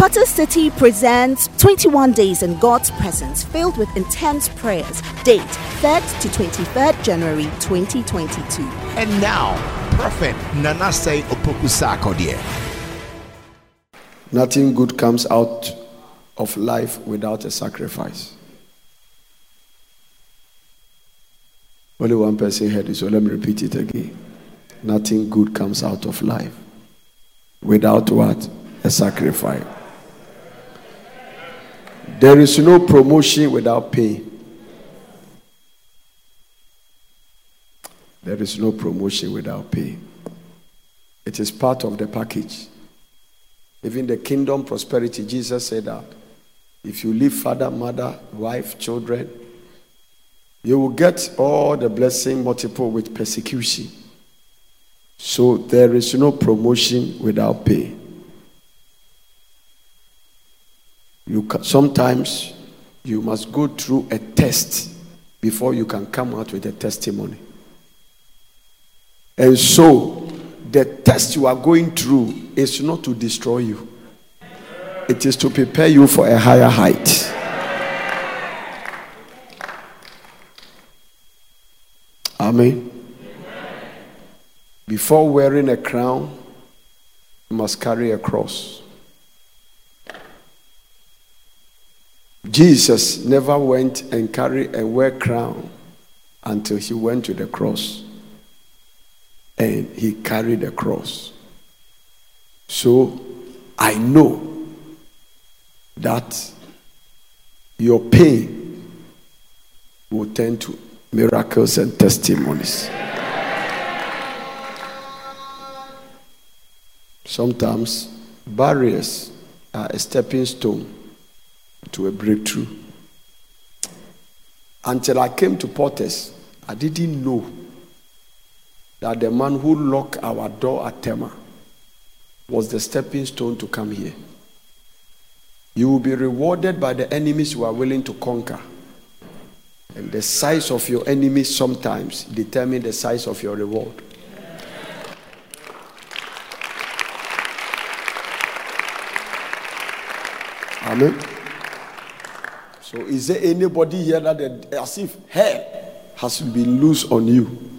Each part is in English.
Pata City presents 21 Days in God's Presence, filled with intense prayers. Date 3rd to 23rd January 2022. And now, Prophet Nanasei Opokusakodye. Nothing good comes out of life without a sacrifice. Only one person heard it, so let me repeat it again. Nothing good comes out of life without what? A sacrifice. There is no promotion without pay. There is no promotion without pay. It is part of the package. Even the kingdom prosperity, Jesus said that if you leave father, mother, wife, children, you will get all the blessing multiple with persecution. So there is no promotion without pay. Sometimes you must go through a test before you can come out with a testimony. And so the test you are going through is not to destroy you. It is to prepare you for a higher height. Amen. Before wearing a crown, you must carry a cross. Jesus never went and carried a wear crown until he went to the cross. And he carried a cross. So I know that your pain will turn to miracles and testimonies. Sometimes barriers are a stepping stone to a breakthrough. Until I came to Portes, I didn't know that the man who locked our door at Tema was the stepping stone to come here. You will be rewarded by the enemies you are willing to conquer. And the size of your enemies sometimes determines the size of your reward. Amen. So is there anybody here that as if hair has been loose on you?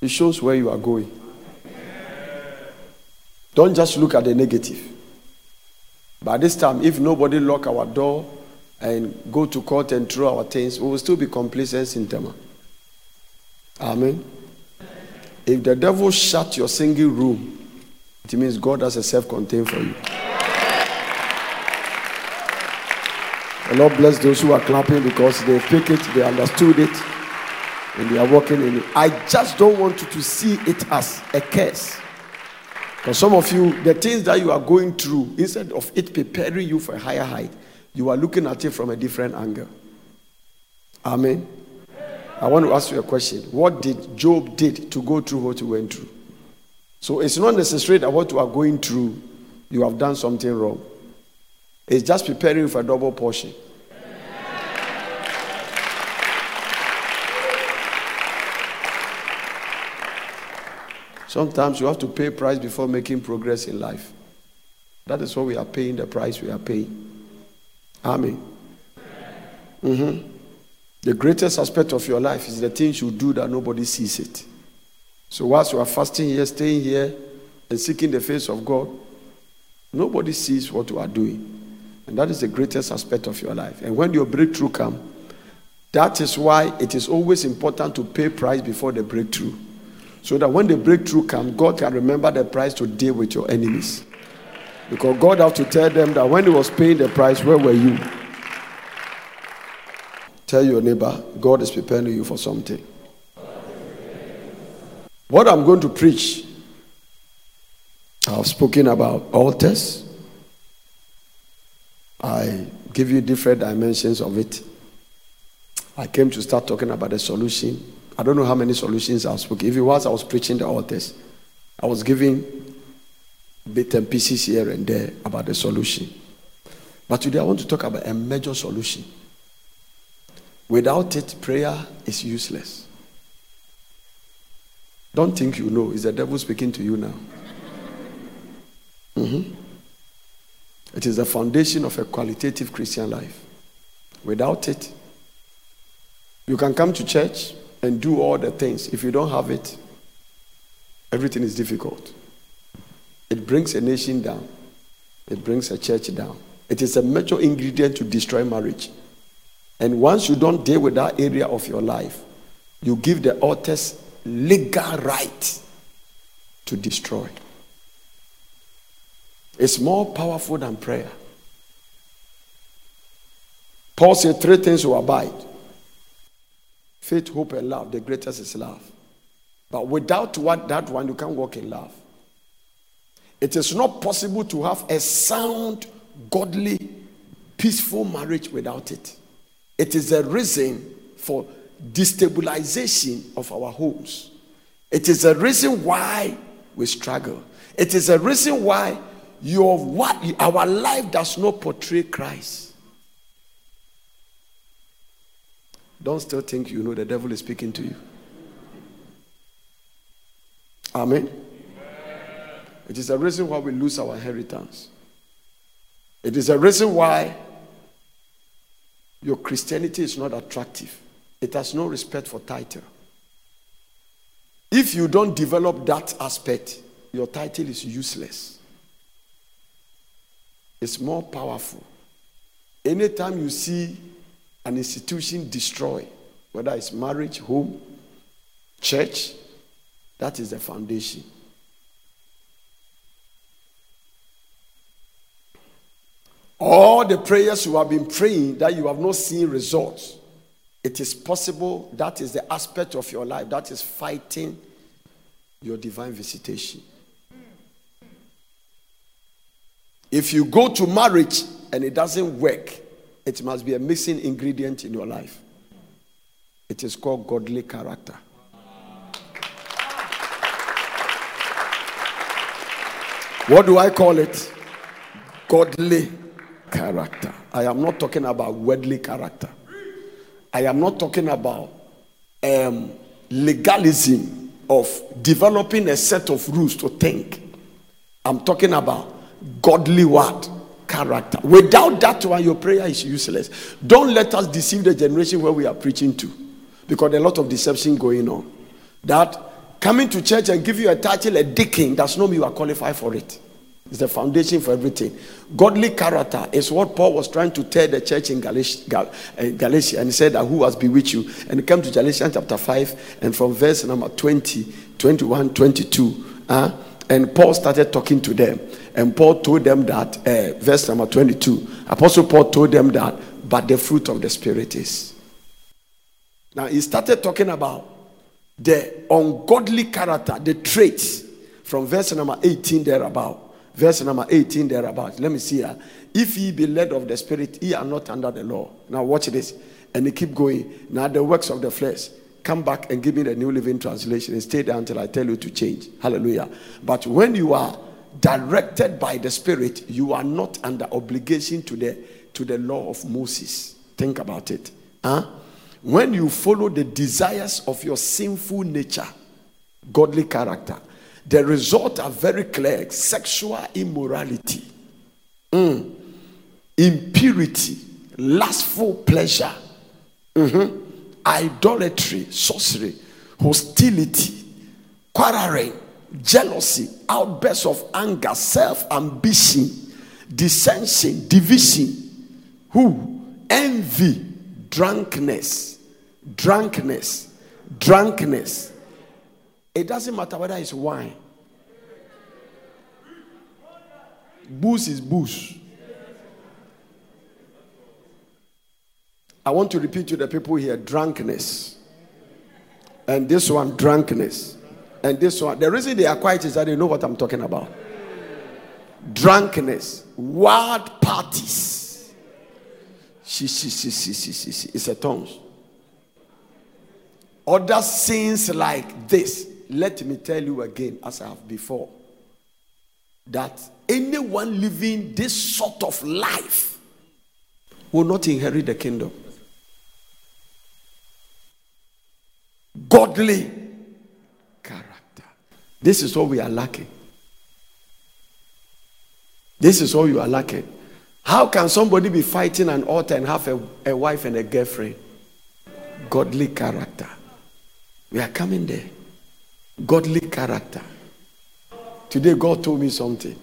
It shows where you are going. Don't just look at the negative. By this time, if nobody lock our door and go to court and throw our things, we will still be complacent in Tema. Amen. If the devil shut your single room, it means God has a self-contained for you. The Lord bless those who are clapping because they pick it, they understood it, and they are working in it. I just don't want you to see it as a curse. Because some of you, the things that you are going through, instead of it preparing you for a higher height, you are looking at it from a different angle. Amen. I want to ask you a question. What did Job did to go through what you went through? So it's not necessarily that what you are going through, you have done something wrong. It's just preparing you for a double portion. Sometimes you have to pay price before making progress in life. That is what we are paying, the price we are paying. Amen. Mm-hmm. The greatest aspect of your life is the things you do that nobody sees it. So whilst you are fasting here, staying here, and seeking the face of God, nobody sees what you are doing. And that is the greatest aspect of your life. And when your breakthrough comes, that is why it is always important to pay price before the breakthrough. So that when the breakthrough comes, God can remember the price to deal with your enemies. Because God has to tell them that when he was paying the price, where were you? Tell your neighbor, God is preparing you for something. What I'm going to preach, I've spoken about altars. I give you different dimensions of it. I came to start talking about the solution. I don't know how many solutions I spoke. If it was, I was preaching the altars. I was giving bits and pieces here and there about the solution. But today I want to talk about a major solution. Without it, prayer is useless. Don't think you know. Is the devil speaking to you now? Mm-hmm. It is the foundation of a qualitative Christian life. Without it, you can come to church and do all the things. If you don't have it, everything is difficult. It brings a nation down. It brings a church down. It is a major ingredient to destroy marriage. And once you don't deal with that area of your life, you give the authors legal right to destroy. It's more powerful than prayer. Paul said three things will abide: faith, hope, and love. The greatest is love. But without that one, you can't walk in love. It is not possible to have a sound, godly, peaceful marriage without it. It is a reason for destabilization of our homes. It is a reason why we struggle. It is a reason why our life does not portray Christ. Don't still think you know the devil is speaking to you. Amen. It is a reason why we lose our inheritance. It is a reason why your Christianity is not attractive. It has no respect for title. If you don't develop that aspect, your title is useless. It's more powerful. Anytime you see an institution destroyed, whether it's marriage, home, church, that is the foundation. All the prayers you have been praying that you have not seen results, it is possible that is the aspect of your life that is fighting your divine visitation. If you go to marriage and it doesn't work, it must be a missing ingredient in your life. It is called godly character. What do I call it? Godly character. I am not talking about worldly character. I am not talking about legalism of developing a set of rules to think. I'm talking about godly word, character. Without that one, your prayer is useless. Don't let us deceive the generation where we are preaching to, because a lot of deception going on. That coming to church and give you a title, a deacon, does not mean you are qualified for it. It's the foundation for everything. Godly character is what Paul was trying to tell the church in Galatia. And he said that who has bewitched you? And he came to Galatians chapter 5 and from verse number 20, 21, 22. And Paul started talking to them. And Paul told them that, verse number 22, Apostle Paul told them that, but the fruit of the Spirit is. Now he started talking about the ungodly character, the traits from verse number 18 thereabout. Verse number 18 thereabout. Let me see here. If ye be led of the Spirit, ye are not under the law. Now watch this. And they keep going. Now the works of the flesh. Come back and give me the New Living Translation and stay there until I tell you to change. Hallelujah. But when you are directed by the Spirit, you are not under obligation to the law of Moses. Think about it. When you follow the desires of your sinful nature, godly character, the results are very clear. Sexual immorality, impurity, lustful pleasure, idolatry, sorcery, hostility, quarreling, jealousy, outbursts of anger, self-ambition, dissension, division, envy, drunkenness. It doesn't matter whether it's wine. Booze is booze. I want to repeat to the people here, drunkenness. And this one, drunkenness. And this one. The reason they are quiet is that they know what I'm talking about. Drunkenness. Wild parties. She. It's a tongue. Other sins like this. Let me tell you again, as I have before, that anyone living this sort of life will not inherit the kingdom. Godly character. This is what we are lacking. This is what you are lacking. How can somebody be fighting an altar and have a wife and a girlfriend? Godly character. We are coming there. Godly character. Today God told me something.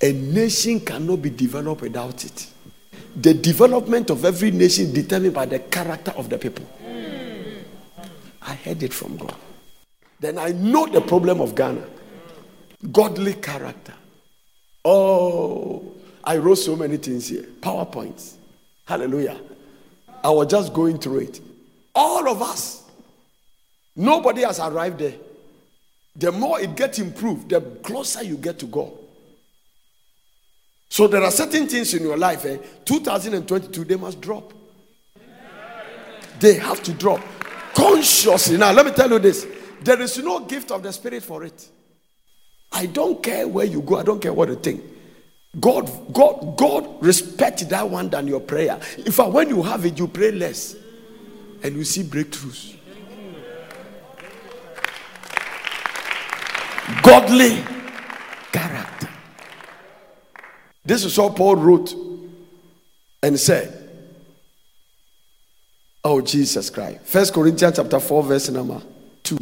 A nation cannot be developed without it. The development of every nation is determined by the character of the people. I heard it from God. Then I know the problem of Ghana. Godly character. Oh, I wrote so many things here. PowerPoints. Hallelujah. I was just going through it. All of us. Nobody has arrived there. The more it gets improved, the closer you get to God. So there are certain things in your life, 2022, they must drop. They have to drop. Consciously. Now, let me tell you this. There is no gift of the Spirit for it. I don't care where you go. I don't care what you think. God respects that one than your prayer. In fact, when you have it, you pray less. And you see breakthroughs. Godly character. This is what Paul wrote and said. Oh, Jesus Christ. 1 Corinthians chapter 4, verse number 2.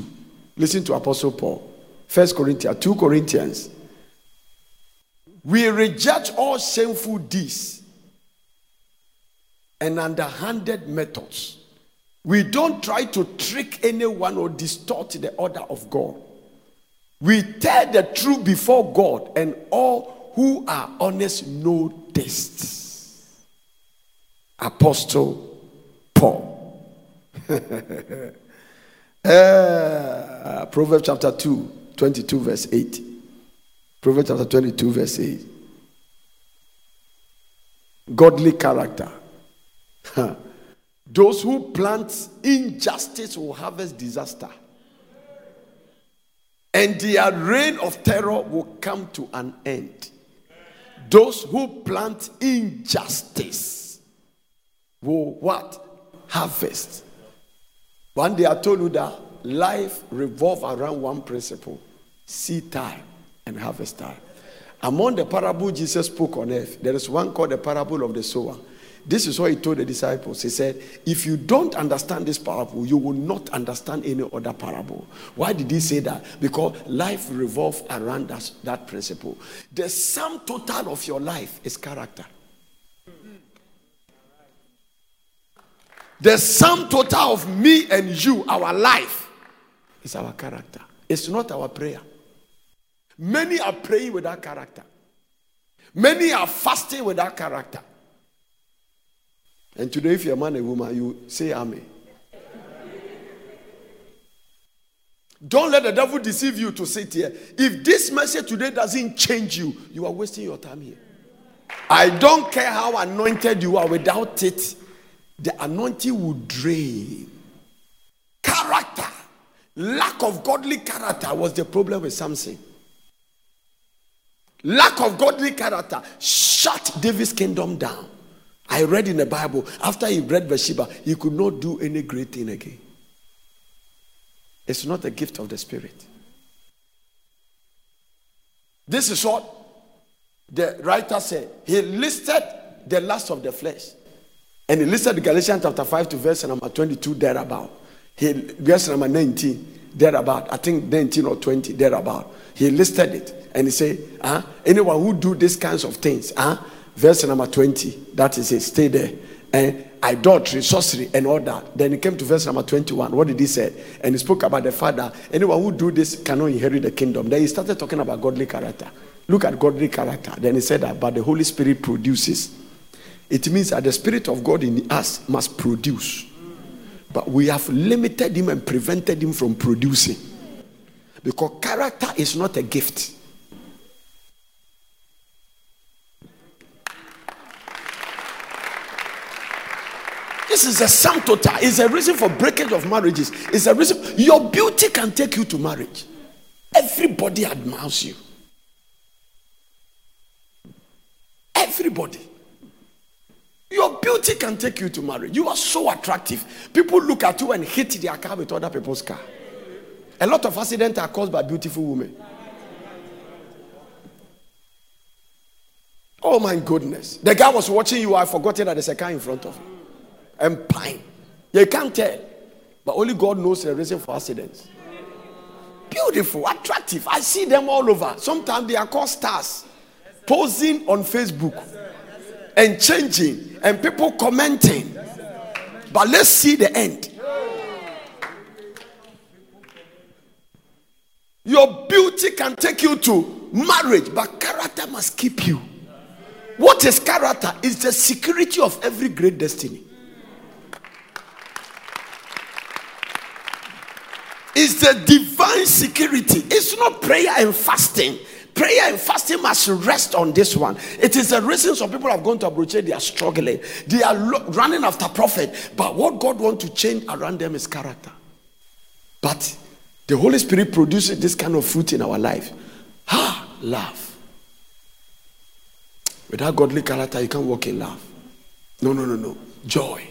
Listen to Apostle Paul. 1 Corinthians, 2 Corinthians. We reject all shameful deeds and underhanded methods. We don't try to trick anyone or distort the order of God. We tell the truth before God, and all who are honest know this. Apostle Paul. Proverbs chapter 2, 22 verse 8. Proverbs chapter 22 verse 8. Godly character. Those who plant injustice will harvest disaster. And their reign of terror will come to an end. Those who plant injustice will what? Harvest. One day I told you that life revolves around one principle. Seed time and harvest time. Among the parable Jesus spoke on earth, there is one called the parable of the sower. This is what he told the disciples. He said, if you don't understand this parable, you will not understand any other parable. Why did he say that? Because life revolves around that principle. The sum total of your life is character. The sum total of me and you, our life, is our character. It's not our prayer. Many are praying without character. Many are fasting without character. And today, if you're a man and woman, you say amen. Don't let the devil deceive you to sit here. If this message today doesn't change you, you are wasting your time here. I don't care how anointed you are. Without it, the anointing will drain. Character. Lack of godly character was the problem with Samson. Lack of godly character shut David's kingdom down. I read in the Bible, after he read Bathsheba, he could not do any great thing again. It's not a gift of the Spirit. This is what the writer said. He listed the lust of the flesh. And he listed Galatians chapter 5 to verse number 22, thereabout. Verse number 19, thereabout. I think 19 or 20, thereabout. He listed it. And he said, anyone who do these kinds of things, verse number 20, that is it, stay there. And idolatry, sorcery, and all that. Then he came to verse number 21. What did he say? And he spoke about the father. Anyone who do this cannot inherit the kingdom. Then he started talking about godly character. Look at godly character. Then he said that, but the Holy Spirit produces. It means that the Spirit of God in us must produce. But we have limited him and prevented him from producing. Because character is not a gift. This is a sum total. It's a reason for breakage of marriages. It's a reason. Your beauty can take you to marriage. Everybody admires you. Everybody. Your beauty can take you to marriage. You are so attractive. People look at you and hit their car with other people's car. A lot of accidents are caused by beautiful women. Oh my goodness. The guy was watching you. I forgotten that there's a car in front of you. And pine. You can't tell. But only God knows the reason for accidents. Beautiful, attractive. I see them all over. Sometimes they are called stars. Posing on Facebook. And changing. And people commenting. But let's see the end. Your beauty can take you to marriage, but character must keep you. What is character? It's the security of every great destiny. It's the divine security. It's not prayer and fasting. Prayer and fasting must rest on this one. It is the reason some people have gone to Abroad. They are struggling. They are running after profit. But what God wants to change around them is character. But the Holy Spirit produces this kind of fruit in our life. Love. Without godly character, you can't walk in love. No. Joy.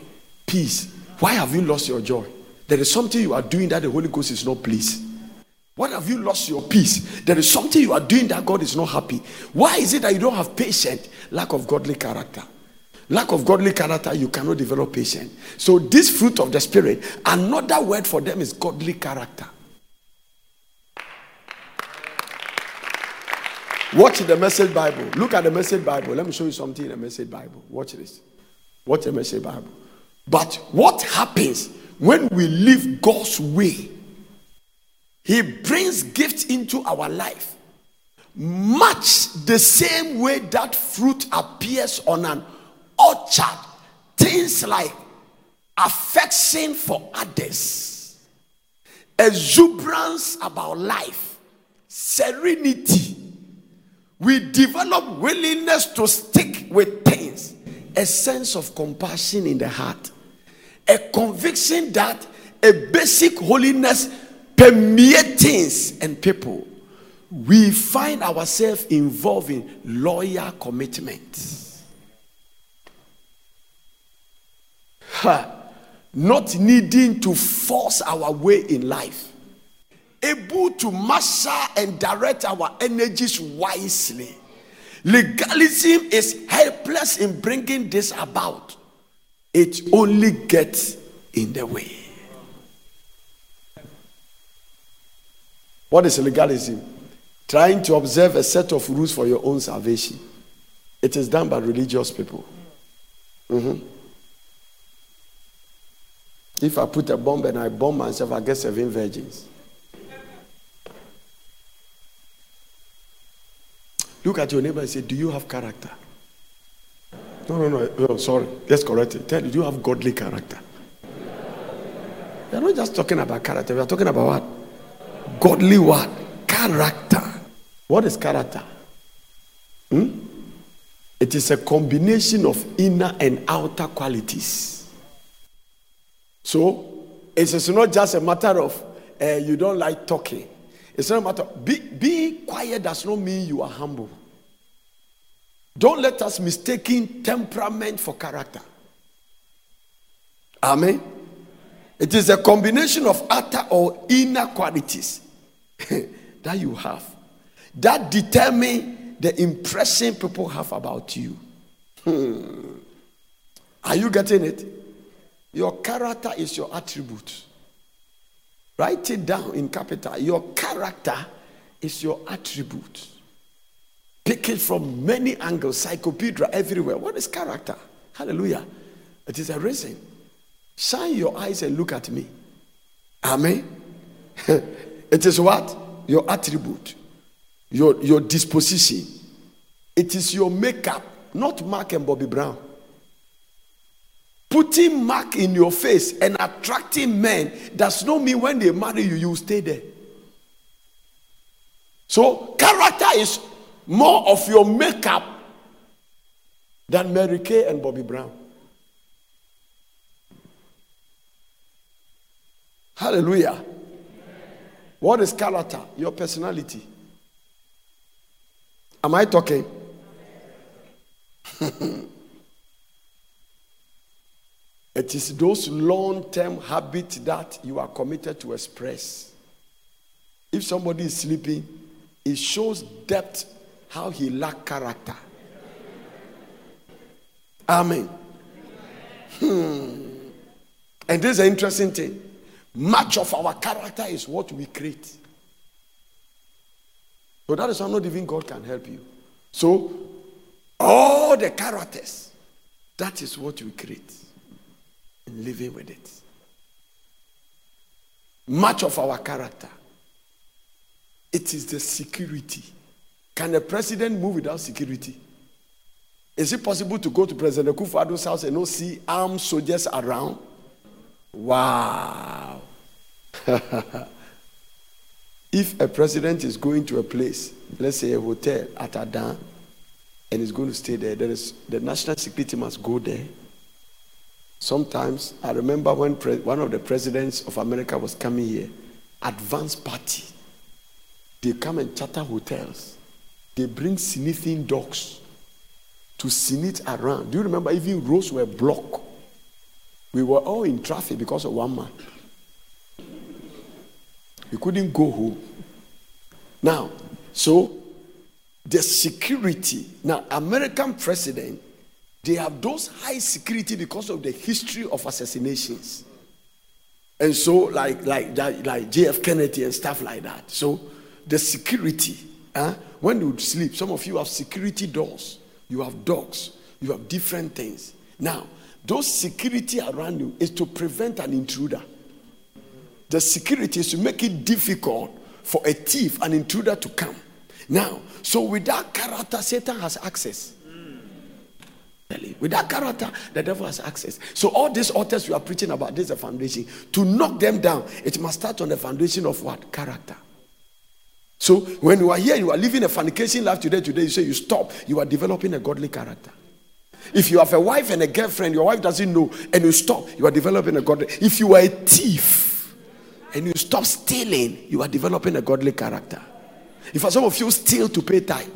Peace. Why have you lost your joy? There is something you are doing that the Holy Ghost is not pleased. What have you lost your peace? There is something you are doing that God is not happy. Why is it that you don't have patience? Lack of godly character. Lack of godly character, you cannot develop patience. So this fruit of the Spirit, another word for them is godly character. Watch the Message Bible. Look at the Message Bible. Let me show you something in the Message Bible. Watch this. Watch the Message Bible. But what happens when we live God's way? He brings gifts into our life. Much the same way that fruit appears on an orchard. Things like affection for others. Exuberance about life. Serenity. We develop willingness to stick with things. A sense of compassion in the heart. A conviction that a basic holiness permeates things and people. We find ourselves involved in loyal commitment. Not needing to force our way in life. Able to master and direct our energies wisely. Legalism is helpless in bringing this about. It only gets in the way. What is legalism? Trying to observe a set of rules for your own salvation. It is done by religious people. If I put a bomb and I bomb myself, I get 7 virgins. Look at your neighbor and say, do you have character? No, sorry. Let's correct it. Tell you, do you have godly character? We're not just talking about character. We're talking about what? Godly what? Character. What is character? It is a combination of inner and outer qualities. So, it's not just a matter of you don't like talking. It's not a matter of being quiet does not mean you are humble. Don't let us mistaking temperament for character. Amen. It is a combination of outer or inner qualities that you have that determine the impression people have about you. Are you getting it? Your character is your attribute. Write it down in capital. Your character is your attribute. Pick it from many angles, encyclopedia everywhere. What is character? Hallelujah. It is a reason. Shine your eyes and look at me. Amen. It is what? Your attribute. Your disposition. It is your makeup, not Mark and Bobby Brown. Putting mark in your face and attracting men does not mean when they marry you, you stay there. So, character is more of your makeup than Mary Kay and Bobby Brown. Hallelujah. What is character? Your personality. Am I talking? It is those long-term habits that you are committed to express. If somebody is sleeping, it shows depth how he lacks character. Amen. And this is an interesting thing. Much of our character is what we create. So that is how not even God can help you. So, all the characters, that is what we create. And living with it. Much of our character, it is the security. Can a president move without security? Is it possible to go to President Kufuor's house and not see armed soldiers around? Wow. If a president is going to a place, let's say a hotel at Adan, and is going to stay there, the national security must go there. Sometimes, I remember when one of the presidents of America was coming here, advanced party. They come and charter hotels. They bring sniffing dogs to sniff around. Do you remember even roads were blocked? We were all in traffic because of one man. We couldn't go home. Now, so the security. Now, American president, they have those high security because of the history of assassinations. And so, like JF Kennedy and stuff like that. So, the security, when you sleep, some of you have security doors. You have dogs. You have different things. Now, those security around you is to prevent an intruder. The security is to make it difficult for a thief, an intruder to come. Now, so with that character, Satan has access. With that character, the devil has access. So all these authors we are preaching about, this is a foundation. To knock them down, it must start on the foundation of what? Character. So when you are here, you are living a fornication life today, you say you stop. You are developing a godly character. If you have a wife and a girlfriend, your wife doesn't know, and you stop, you are developing a godly. If you are a thief and you stop stealing, you are developing a godly character. If some of you steal to pay tithe,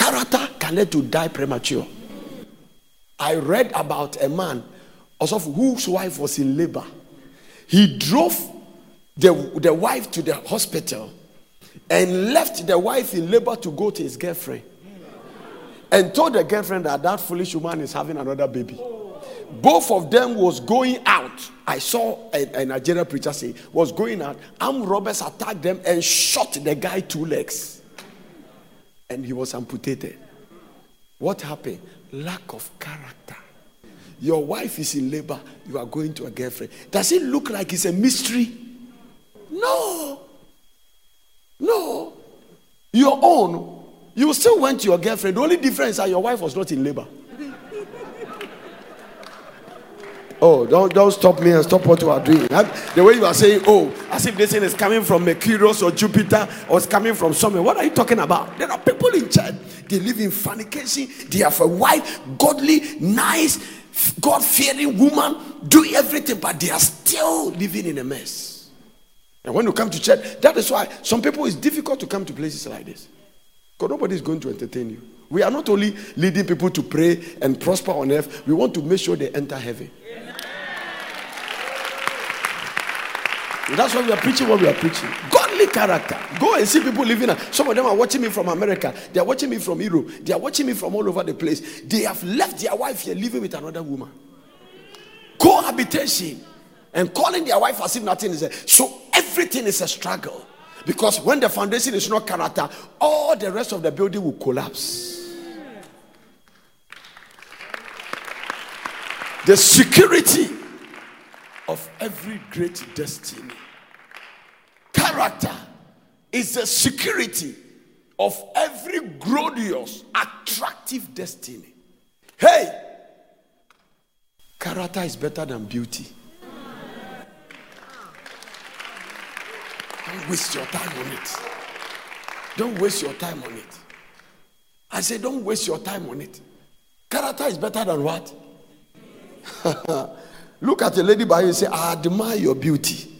character can let you die premature. I read about a man whose wife was in labor. He drove the wife to the hospital and left the wife in labor to go to his girlfriend and told the girlfriend that foolish woman is having another baby. Both of them was going out. I saw a Nigerian preacher say, was going out. Armed robbers attacked them and shot the guy 2 legs. And he was amputated. What happened? Lack of character. Your wife is in labor. You are going to a girlfriend. Does it look like it's a mystery? No. Your own. You still went to your girlfriend. The only difference is that your wife was not in labor. Oh, don't stop me and stop what you are doing. The way you are saying, oh, as if this thing is coming from Mercurius or Jupiter or it's coming from somewhere. What are you talking about? There are people in church. They live in fornication. They have a wife, godly, nice, God-fearing woman, do everything, but they are still living in a mess. And when you come to church, that is why some people, it's difficult to come to places like this. Because nobody is going to entertain you. We are not only leading people to pray and prosper on earth, we want to make sure they enter heaven. Yeah. That's why we are preaching what we are preaching. Godly character. Go and see people living. Some of them are watching me from America. They are watching me from Europe. They are watching me from all over the place. They have left their wife here living with another woman. Cohabitation. And calling their wife as if nothing is there. So everything is a struggle. Because when the foundation is not character, all the rest of the building will collapse. The security of every great destiny. Character is the security of every glorious, attractive destiny. Hey! Character is better than beauty. Don't waste your time on it. Don't waste your time on it. I say don't waste your time on it. Character is better than what? Look at a lady by you and say, I admire your beauty.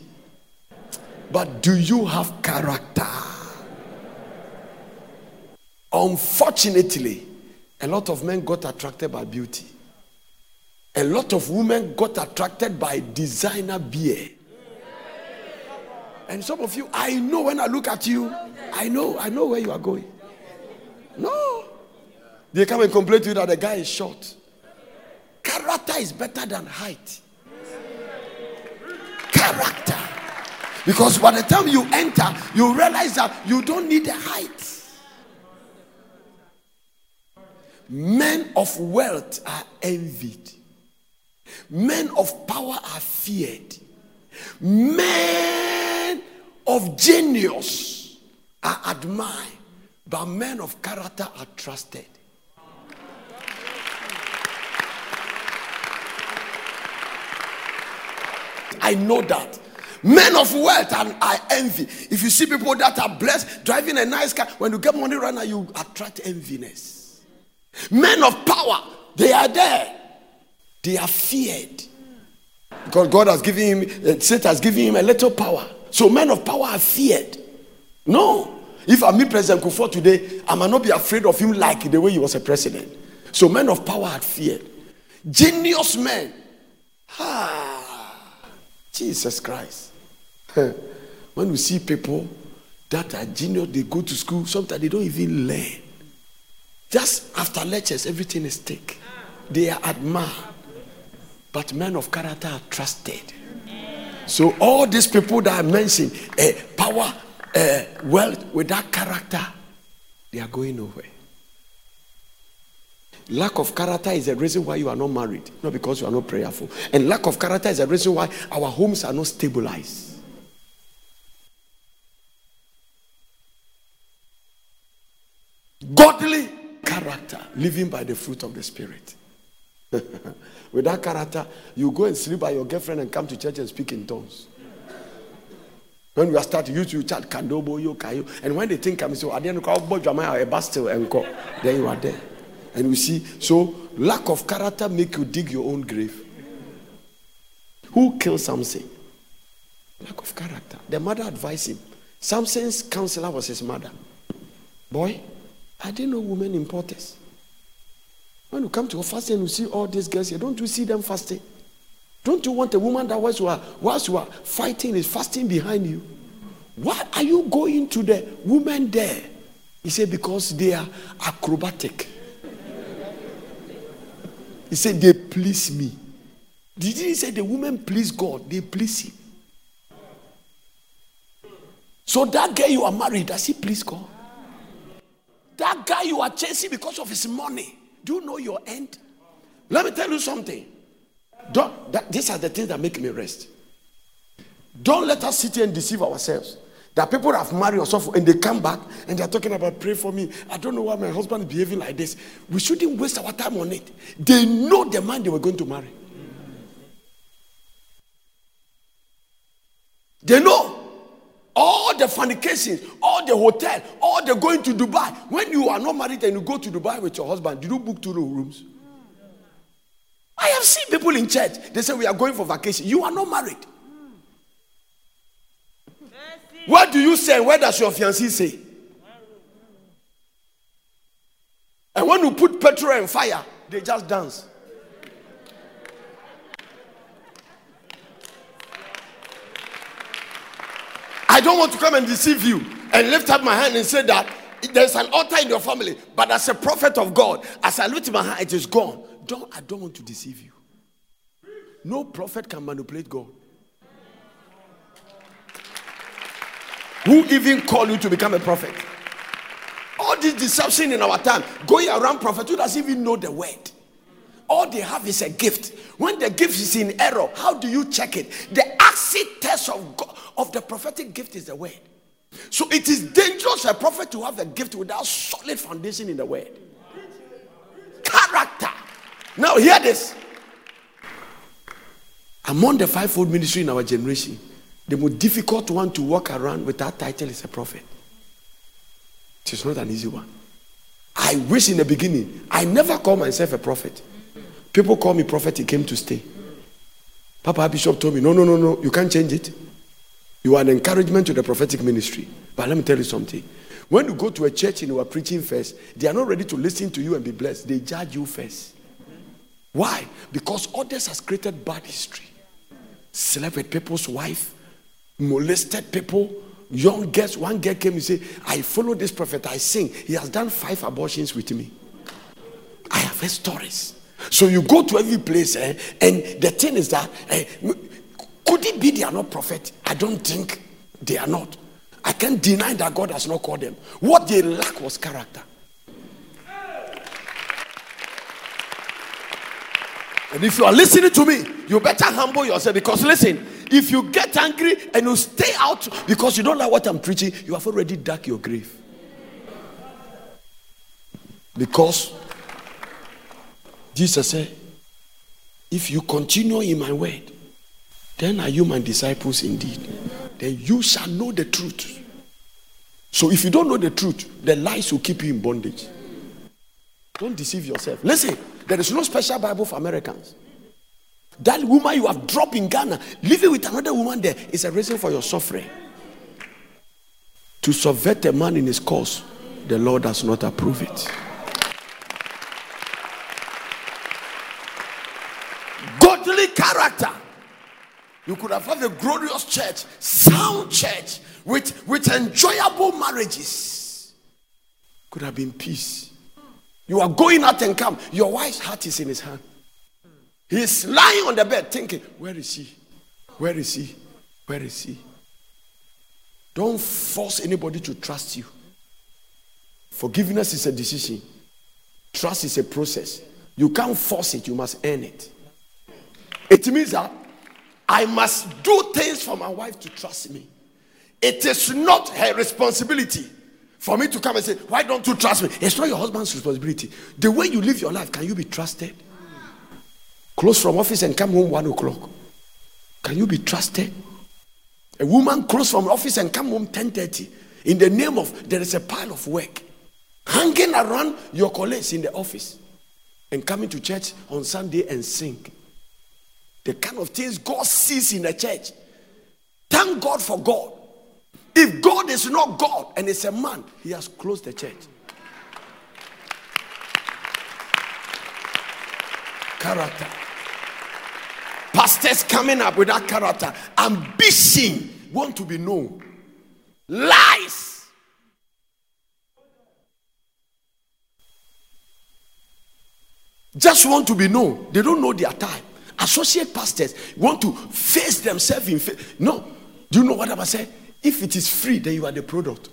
But do you have character? Unfortunately, a lot of men got attracted by beauty. A lot of women got attracted by designer beer. And some of you, I know when I look at you, I know where you are going. No. They come and complain to you that the guy is short. Character is better than height. Character. Because by the time you enter, you realize that you don't need the height. Men of wealth are envied. Men of power are feared. Men of genius are admired, but men of character are trusted. I know that. Men of wealth are envy. If you see people that are blessed, driving a nice car, when you get money right now, you attract enviness. Men of power, they are there. They are feared. Because God has given him, Satan has given him a little power. So men of power are feared. No. If I meet President Kufuor today, I might not be afraid of him like the way he was a president. So men of power are feared. Genius men. Jesus Christ. When we see people that are genius, they go to school, sometimes they don't even learn. Just after lectures, everything is taken. They are admired. But men of character are trusted. So all these people that I mentioned, power, wealth, without character, they are going nowhere. Lack of character is the reason why you are not married, not because you are not prayerful. And lack of character is the reason why our homes are not stabilized. Godly character, living by the fruit of the Spirit. With that character, you go and sleep by your girlfriend and come to church and speak in tongues. When we start you chat kandobo yo kayo, and when they think I'm so, then you are there. And we see, so lack of character make you dig your own grave. Who killed Samson? Lack of character. The mother advised him. Samson's counselor was his mother. Boy, I didn't know women in Portes. When you come to a fasting and you see all these girls here, don't you see them fasting? Don't you want a woman that whilst you are fighting is fasting behind you? Why are you going to the women there? He said, because they are acrobatic. He said, they please me. Did he say the women please God? They please him. So that girl you are married, does he please God? That guy you are chasing because of his money, do you know your end? Let me tell you something. These are the things that make me rest. Don't let us sit here and deceive ourselves. There are people that have married us and they come back and they are talking about pray for me. I don't know why my husband is behaving like this. We shouldn't waste our time on it. They know the man they were going to marry. They know. All the fornications, all the hotel, all the going to Dubai. When you are not married and you go to Dubai with your husband, you don't book two rooms. I have seen people in church. They say, we are going for vacation. You are not married. What do you say? Where does your fiancé say? And when you put petrol and fire, they just dance. I don't want to come and deceive you and lift up my hand and say that there's an altar in your family, but as a prophet of God, as I lift my hand, it is gone. I don't want to deceive you. No prophet can manipulate God. Who even called you to become a prophet? All this deception in our time, going around prophet who doesn't even know the word. All they have is a gift. When the gift is in error, how do you check it? The acid test of God, of the prophetic gift is the word. So it is dangerous for a prophet to have a gift without solid foundation in the word. Character. Now hear this. Among the fivefold ministry in our generation, the most difficult one to walk around with that title is a prophet. It is not an easy one. I wish in the beginning, I never called myself a prophet. People call me prophet, he came to stay. Papa Bishop told me, no, you can't change it. You are an encouragement to the prophetic ministry. But let me tell you something. When you go to a church and you are preaching first, they are not ready to listen to you and be blessed. They judge you first. Why? Because others has created bad history. Slept with people's wife, molested people, young girls. One girl came and said, I follow this prophet, I sing. He has done 5 abortions with me. I've heard stories. So you go to every place, and the thing is that, could it be they are not prophets? I don't think they are not. I can't deny that God has not called them. What they lack was character. And if you are listening to me, you better humble yourself, because listen, if you get angry and you stay out because you don't like what I'm preaching, you have already dug your grave. Because Jesus said, if you continue in my word, then are you my disciples indeed. Then you shall know the truth. So if you don't know the truth, the lies will keep you in bondage. Don't deceive yourself. Listen, there is no special Bible for Americans. That woman you have dropped in Ghana, living with another woman there, is a reason for your suffering. To subvert a man in his course, the Lord does not approve it. Godly character. You could have had a glorious church, sound church, with enjoyable marriages. Could have been peace. You are going out and come. Your wife's heart is in his hand. He's lying on the bed thinking, where is he? Where is he? Where is he? Don't force anybody to trust you. Forgiveness is a decision. Trust is a process. You can't force it. You must earn it. It means that I must do things for my wife to trust me. It is not her responsibility for me to come and say, why don't you trust me? It's not your husband's responsibility. The way you live your life, can you be trusted? Close from office and come home 1 o'clock. Can you be trusted? A woman close from office and come home 10:30. In the name of, there is a pile of work. Hanging around your colleagues in the office. And coming to church on Sunday and sing. The kind of things God sees in the church. Thank God for God. If God is not God and is a man, he has closed the church. Character. Pastors coming up with that character. Ambition. Want to be known. Lies. Just want to be known. They don't know their time. Associate pastors want to face themselves in face. No. Do you know what I'm saying? If it is free, then you are the product.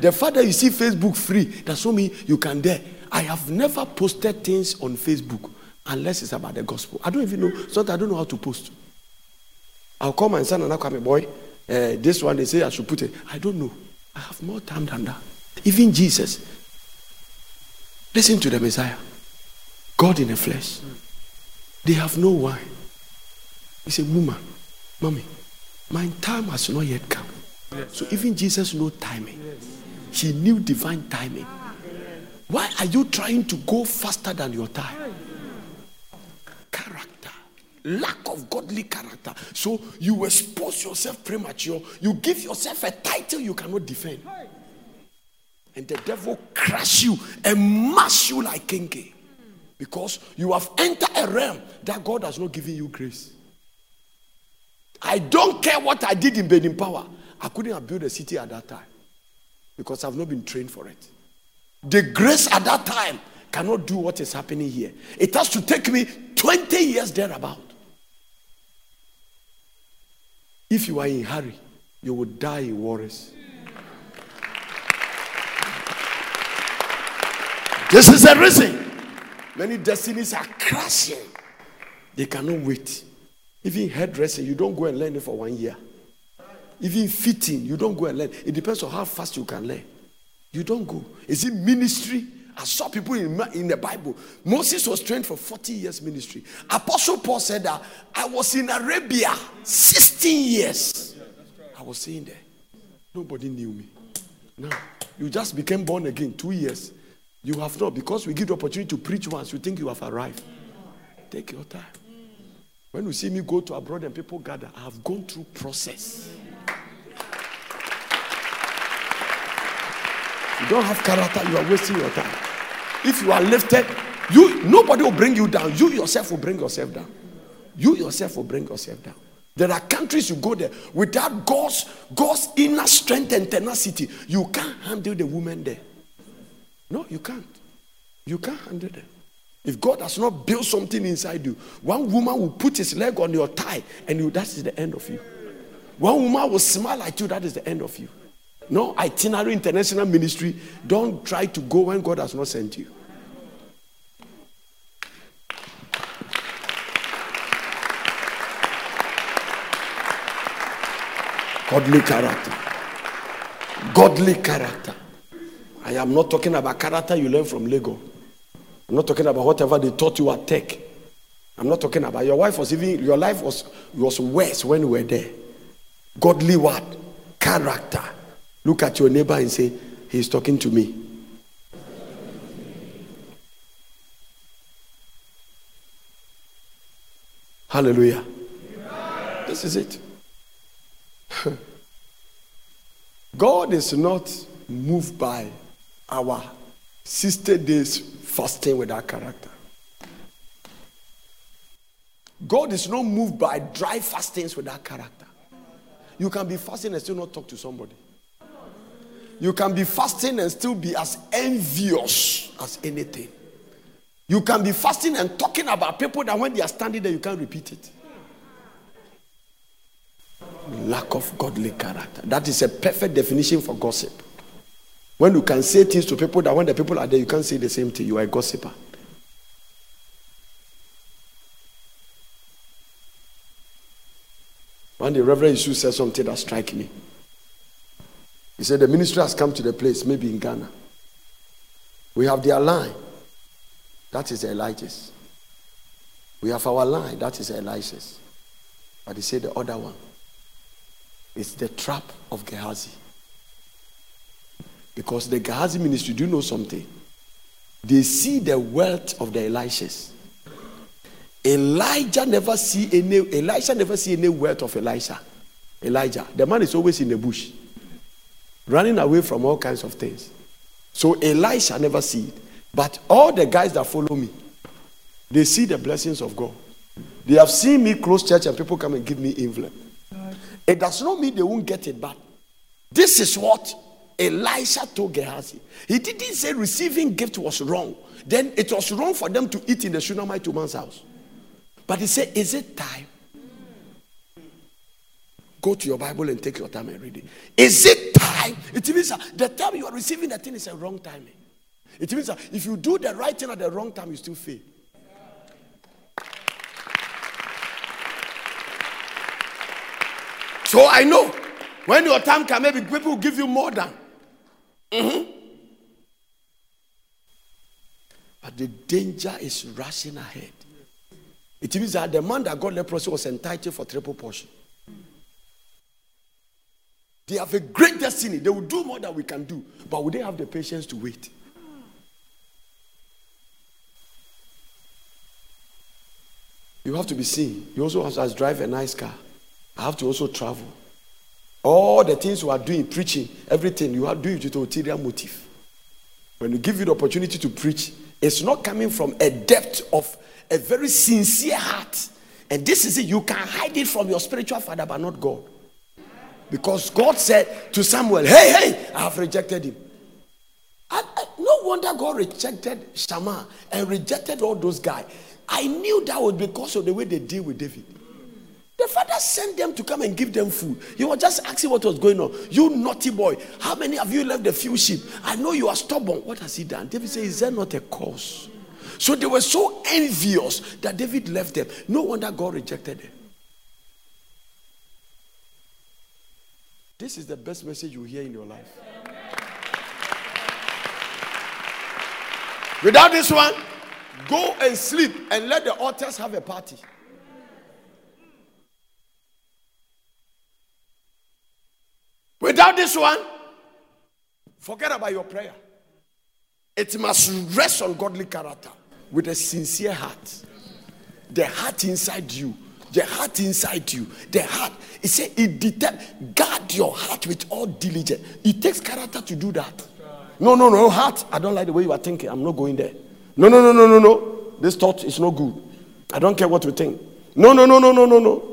The fact that you see Facebook free, that's so mean you can dare. I have never posted things on Facebook unless it's about the gospel. I don't even know. So I don't know how to post. I'll call my son and I'll call my boy. This one, they say I should put it. I don't know. I have more time than that. Even Jesus. Listen to the Messiah. God in the flesh. They have no wine. He said, woman, mommy, my time has not yet come. Yes. So even Jesus knew timing. Yes. He knew divine timing. Yes. Why are you trying to go faster than your time? Character. Lack of godly character. So you expose yourself premature. You give yourself a title you cannot defend. And the devil crush you and mash you like kinky. Because you have entered a realm that God has not given you grace. I don't care what I did in Benin Power. I couldn't have built a city at that time. Because I've not been trained for it. The grace at that time cannot do what is happening here. It has to take me 20 years thereabout. If you are in a hurry, you will die in worries. This is the reason. Many destinies are crashing. They cannot wait. Even hairdressing, you don't go and learn it for 1 year. Even fitting, you don't go and learn. It depends on how fast you can learn. You don't go. Is it ministry? I saw people in the Bible. Moses was trained for 40 years ministry. Apostle Paul said that I was in Arabia 16 years. I was staying there. Nobody knew me. No. You just became born again 2 years. You have not, because we give the opportunity to preach once, you think you have arrived. Take your time. When you see me go to abroad and people gather, I have gone through process. If you don't have character, you are wasting your time. If you are lifted, nobody will bring you down. You yourself will bring yourself down. You yourself will bring yourself down. There are countries you go there, without God's inner strength and tenacity, you can't handle the woman there. No, you can't. You can't handle them. If God has not built something inside you, one woman will put his leg on your thigh and you, that is the end of you. One woman will smile at you, that is the end of you. No itinerary international ministry. Don't try to go when God has not sent you. Godly character. Godly character. I am not talking about character you learn from Lego. I'm not talking about whatever they taught you at tech. I'm not talking about your wife was even, your life was worse when you were there. Godly what? Character. Look at your neighbor and say, he's talking to me. Hallelujah. Amen. This is it. God is not moved by our 60 days fasting without character. God is not moved by dry fastings without character. You can be fasting and still not talk to somebody. You can be fasting and still be as envious as anything. You can be fasting and talking about people that when they are standing there, you can't repeat it. Lack of godly character. That is a perfect definition for gossip. When you can say things to people that when the people are there, you can't say the same thing. You are a gossiper. One day, Reverend Isu said something that struck me. He said, the ministry has come to the place, maybe in Ghana. We have their line. That is Elijah's. We have our line. That is Elisha's. But he said the other one. It's the trap of Gehazi. Because the Gehazi ministry, do you know something? They see the wealth of the Elishas. Elisha never see any wealth of Elisha. Elijah. The man is always in the bush, running away from all kinds of things. So Elisha never see it. But all the guys that follow me, they see the blessings of God. They have seen me close church and people come and give me envelope. It does not mean they won't get it back. This is what Elisha told Gehazi. He didn't say receiving gift was wrong. Then it was wrong for them to eat in the Shunammite woman's house. But he said, is it time? Go to your Bible and take your time and read it. Is it time? It means the time you are receiving the thing is a wrong timing. It means if you do the right thing at the wrong time, you still fail. So I know when your time comes, maybe people will give you more than. Mm-hmm. But the danger is rushing ahead. It means that the man that got leprosy was entitled for triple portion. They have a great destiny. They will do more than we can do. But will they have the patience to wait? You have to be seen. You also have to drive a nice car. I have to also travel. All the things we are doing, preaching, everything, you are doing with ulterior motive. When you give you the opportunity to preach, it's not coming from a depth of a very sincere heart. And this is it. You can hide it from your spiritual father, but not God. Because God said to Samuel, hey, I have rejected him. No wonder God rejected Shammah and rejected all those guys. I knew that was because of the way they deal with David. The father sent them to come and give them food. He was just asking what was going on. You naughty boy, how many of you left the few sheep? I know you are stubborn. What has he done? David said, is there not a cause? So they were so envious that David left them. No wonder God rejected them. This is the best message you hear in your life. Without this one, go and sleep and let the altars have a party. Without this one, forget about your prayer. It must rest on godly character with a sincere heart. The heart inside you. The heart inside you. The heart. It says it guard your heart with all diligence. It takes character to do that. No, heart. I don't like the way you are thinking. I'm not going there. No. This thought is not good. I don't care what you think. No.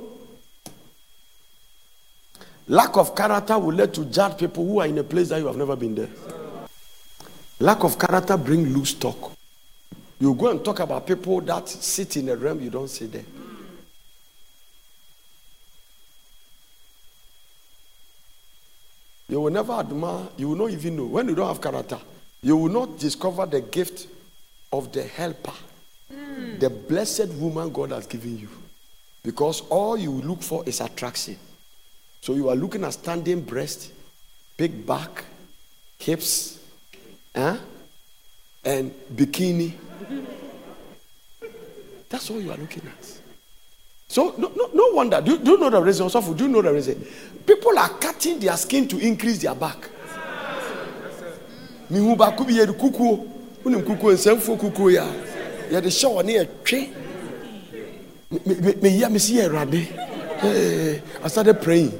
Lack of character will lead to judge people who are in a place that you have never been there. Lack of character brings loose talk. You go and talk about people that sit in a realm you don't see there. You will never admire, you will not even know. When you don't have character, you will not discover the gift of the helper, the blessed woman God has given you. Because all you look for is attraction. So you are looking at standing breast, big back, hips, and bikini. That's all you are looking at. So no wonder. Do you know the reason? Sofo, do you know the reason? People are cutting their skin to increase their back. Mihuba kubi yedi kuku, unim kuku ensemfo kuku ya. Yedi show ni etwe. Me ya me see erade. I started praying.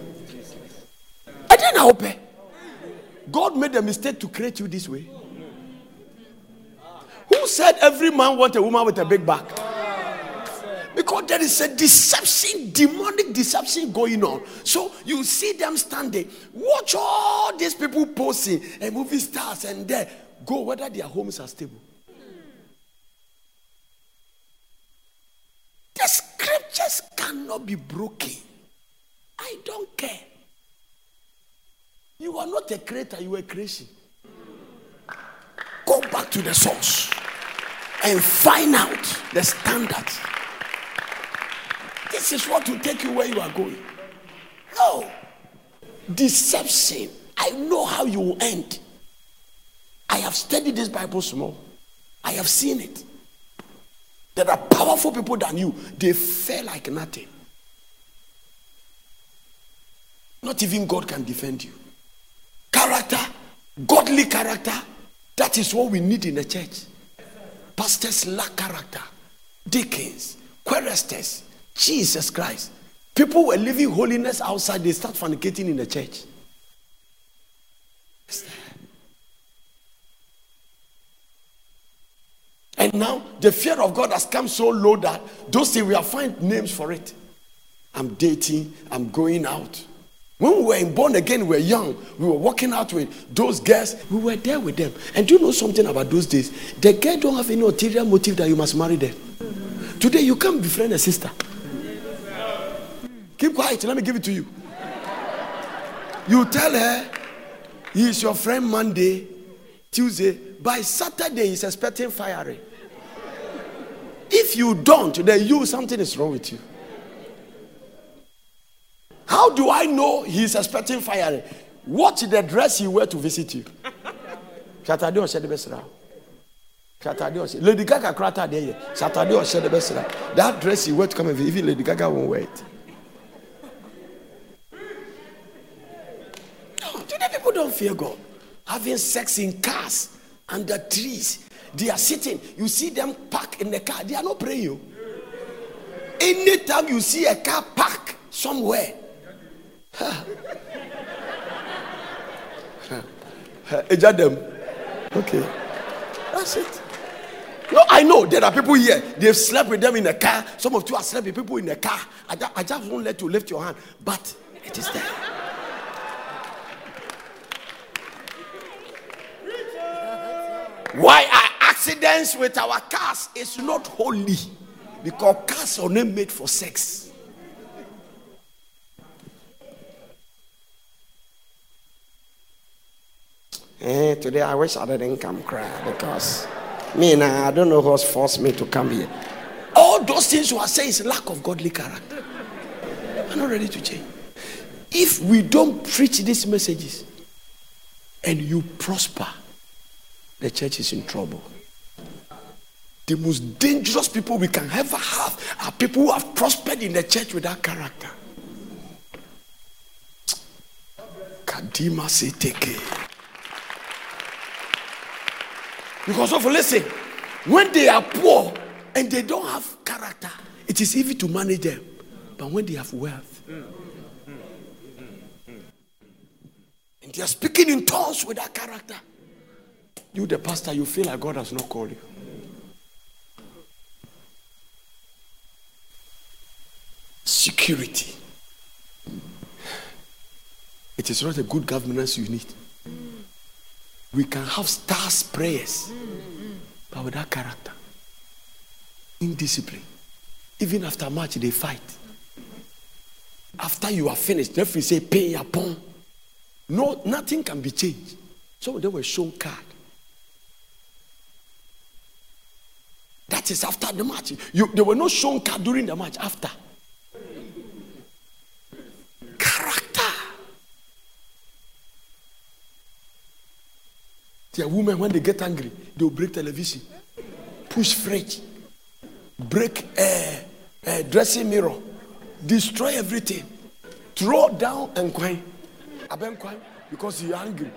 I didn't hope. God made the mistake to create you this way. Who said every man wants a woman with a big back? Because there is a deception, demonic deception going on. So you see them standing. Watch all these people posing and movie stars and there. Go whether their homes are stable. The scriptures cannot be broken. I don't care. You are not a creator, you are a creation. Go back to the source and find out the standards. This is what will take you where you are going. No. Deception. I know how you will end. I have studied this Bible small. I have seen it. There are powerful people than you. They fail like nothing. Not even God can defend you. Character, godly character, that is what we need in the church. Pastors lack character. Deacons, choristers, Jesus Christ. People were living holiness outside. They start fornicating in the church. And now the fear of God has come so low that those things we have found names for it. I'm dating. I'm going out. When we were in born again, we were young. We were walking out with those girls. We were there with them. And do you know something about those days? The girl don't have any ulterior motive that you must marry them. Today, you can't befriend a sister. Keep quiet. Let me give it to you. You tell her, he is your friend Monday, Tuesday. By Saturday, he's expecting firing. If you don't, then something is wrong with you. How do I know he's expecting firing? Watch the dress he wear to visit you. Saturday on Saturday best now. Lady Gaga crata there. Saturday or Sunday best. That dress you wear to come and even Lady Gaga won't wear it. No, today people don't fear God. Having sex in cars under trees. They are sitting. You see them park in the car. They are not praying. Anytime you see a car park somewhere. Okay. That's it. No, I know there are people here. They've slept with them in a car. Some of you are slept with people in a car. I just won't let you lift your hand. But it is there. Why are accidents with our cars? It's not holy. Because cars are not made for sex. Today I wish I didn't come cry because I don't know who's forced me to come here. All those things you are saying is lack of godly character. I'm not ready to change. If we don't preach these messages and you prosper, the church is in trouble. The most dangerous people we can ever have are people who have prospered in the church without character. Kadima Seteke. Because of, listen, when they are poor and they don't have character, it is easy to manage them. But when they have wealth, and they are speaking in tongues without character, you, the pastor, you feel like God has not called you. Security. It is not a good governance you need. We can have stars prayers, but without character. Indiscipline. Even after match, they fight. After you are finished, referee say, pay upon. No, nothing can be changed. Some of them were shown card. That is after the match. They were not shown card during the match. After. Character. There are women, when they get angry, they will break television, push fridge, break a dressing mirror, destroy everything, throw down and cry. I've been crying because you're angry.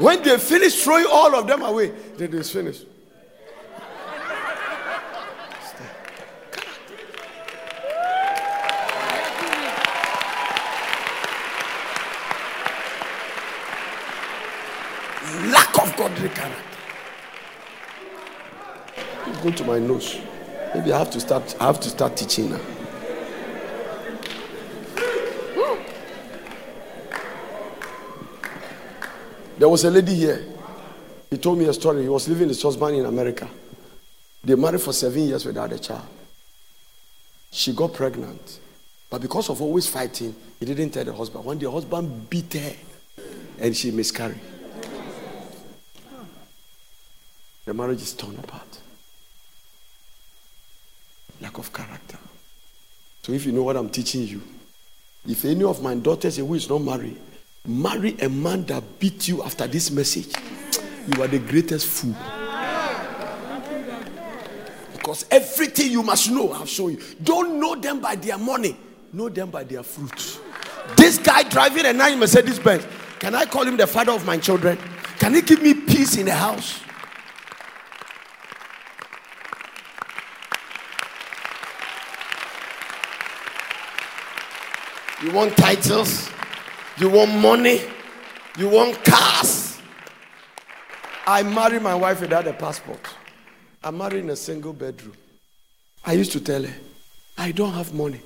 When they finish throwing all of them away, then it's finished. Lack of godly character. It's going to my nose. Maybe I have to start teaching now. There was a lady here. He told me a story. He was living with his husband in America. They married for 7 years without a child. She got pregnant. But because of always fighting, he didn't tell the husband. One day, the husband beat her and she miscarried. The marriage is torn apart. Lack of character. So if you know what I'm teaching you, if any of my daughters who is not married, marry a man that beat you after this message, you are the greatest fool. Because everything you must know, I've shown you. Don't know them by their money. Know them by their fruit. This guy driving a nice Mercedes Benz. Can I call him the father of my children? Can he give me peace in the house? You want titles? You want money? You want cars? I married my wife without a passport. I married in a single bedroom. I used to tell her, I don't have money,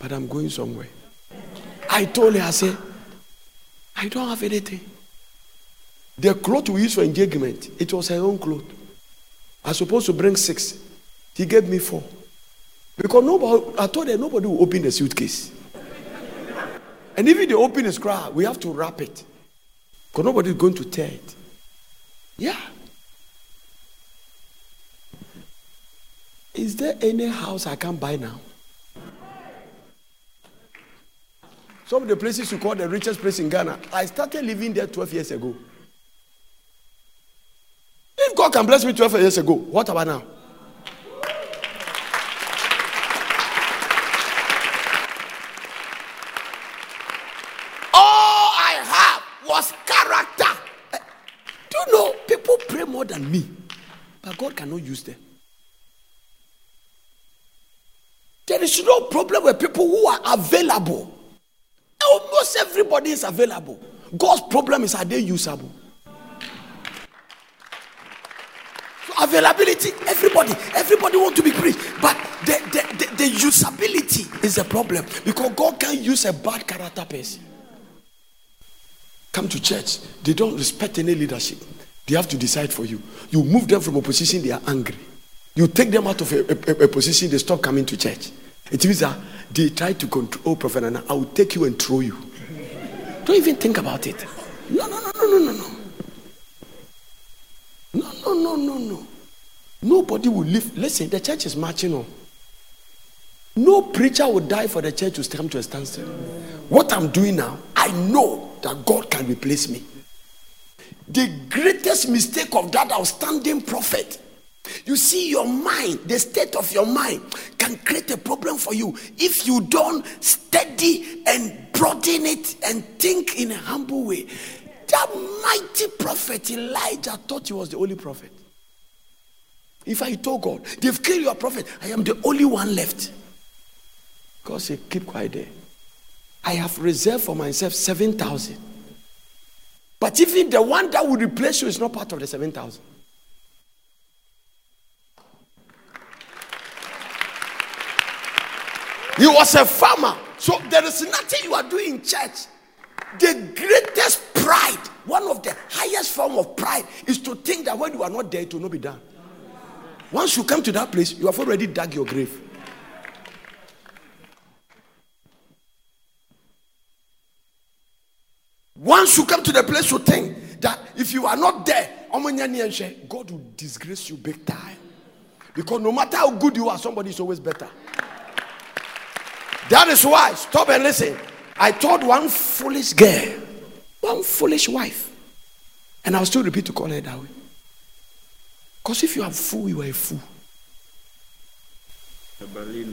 but I'm going somewhere. I told her, I said, I don't have anything. The cloth we used for engagement, it was her own cloth. I was supposed to bring 6. He gave me 4. Because nobody, I told her, nobody will open the suitcase. And even the open is crowd, we have to wrap it. Because nobody's going to tear it. Yeah. Is there any house I can buy now? Some of the places you call the richest place in Ghana, I started living there 12 years ago. If God can bless me 12 years ago, what about now? Than me, but God cannot use them. There is no problem with people who are available. Almost everybody is available. God's problem is, are they usable? So availability, everybody wants to be preached, but the usability is a problem, because God can't use a bad character person. Come to church, they don't respect any leadership. They have to decide for you. You move them from a position, they are angry. You take them out of a position, they stop coming to church. It means that they try to control, oh, Prophet Nana, I will take you and throw you. Don't even think about it. No. Nobody will leave. Listen, the church is marching on. No preacher will die for the church to come to a standstill. What I'm doing now, I know that God can replace me. The greatest mistake of that outstanding prophet. You see, your mind, the state of your mind, can create a problem for you if you don't steady and broaden it and think in a humble way. That mighty prophet Elijah thought he was the only prophet. If I told God, they've killed your prophet, I am the only one left. God said, keep quiet there. I have reserved for myself 7,000. But even the one that will replace you is not part of the 7,000. He was a farmer. So there is nothing you are doing in church. The greatest pride. one of the highest form of pride is to think that when you are not there, it will not be done. Once you come to that place, you have already dug your grave. Once you come to the place you think that if you are not there, God will disgrace you big time. Because no matter how good you are, somebody is always better. That is why, stop and listen. I told one foolish girl, one foolish wife, and I'll still repeat to call her that way. Because if you are a fool, you are a fool.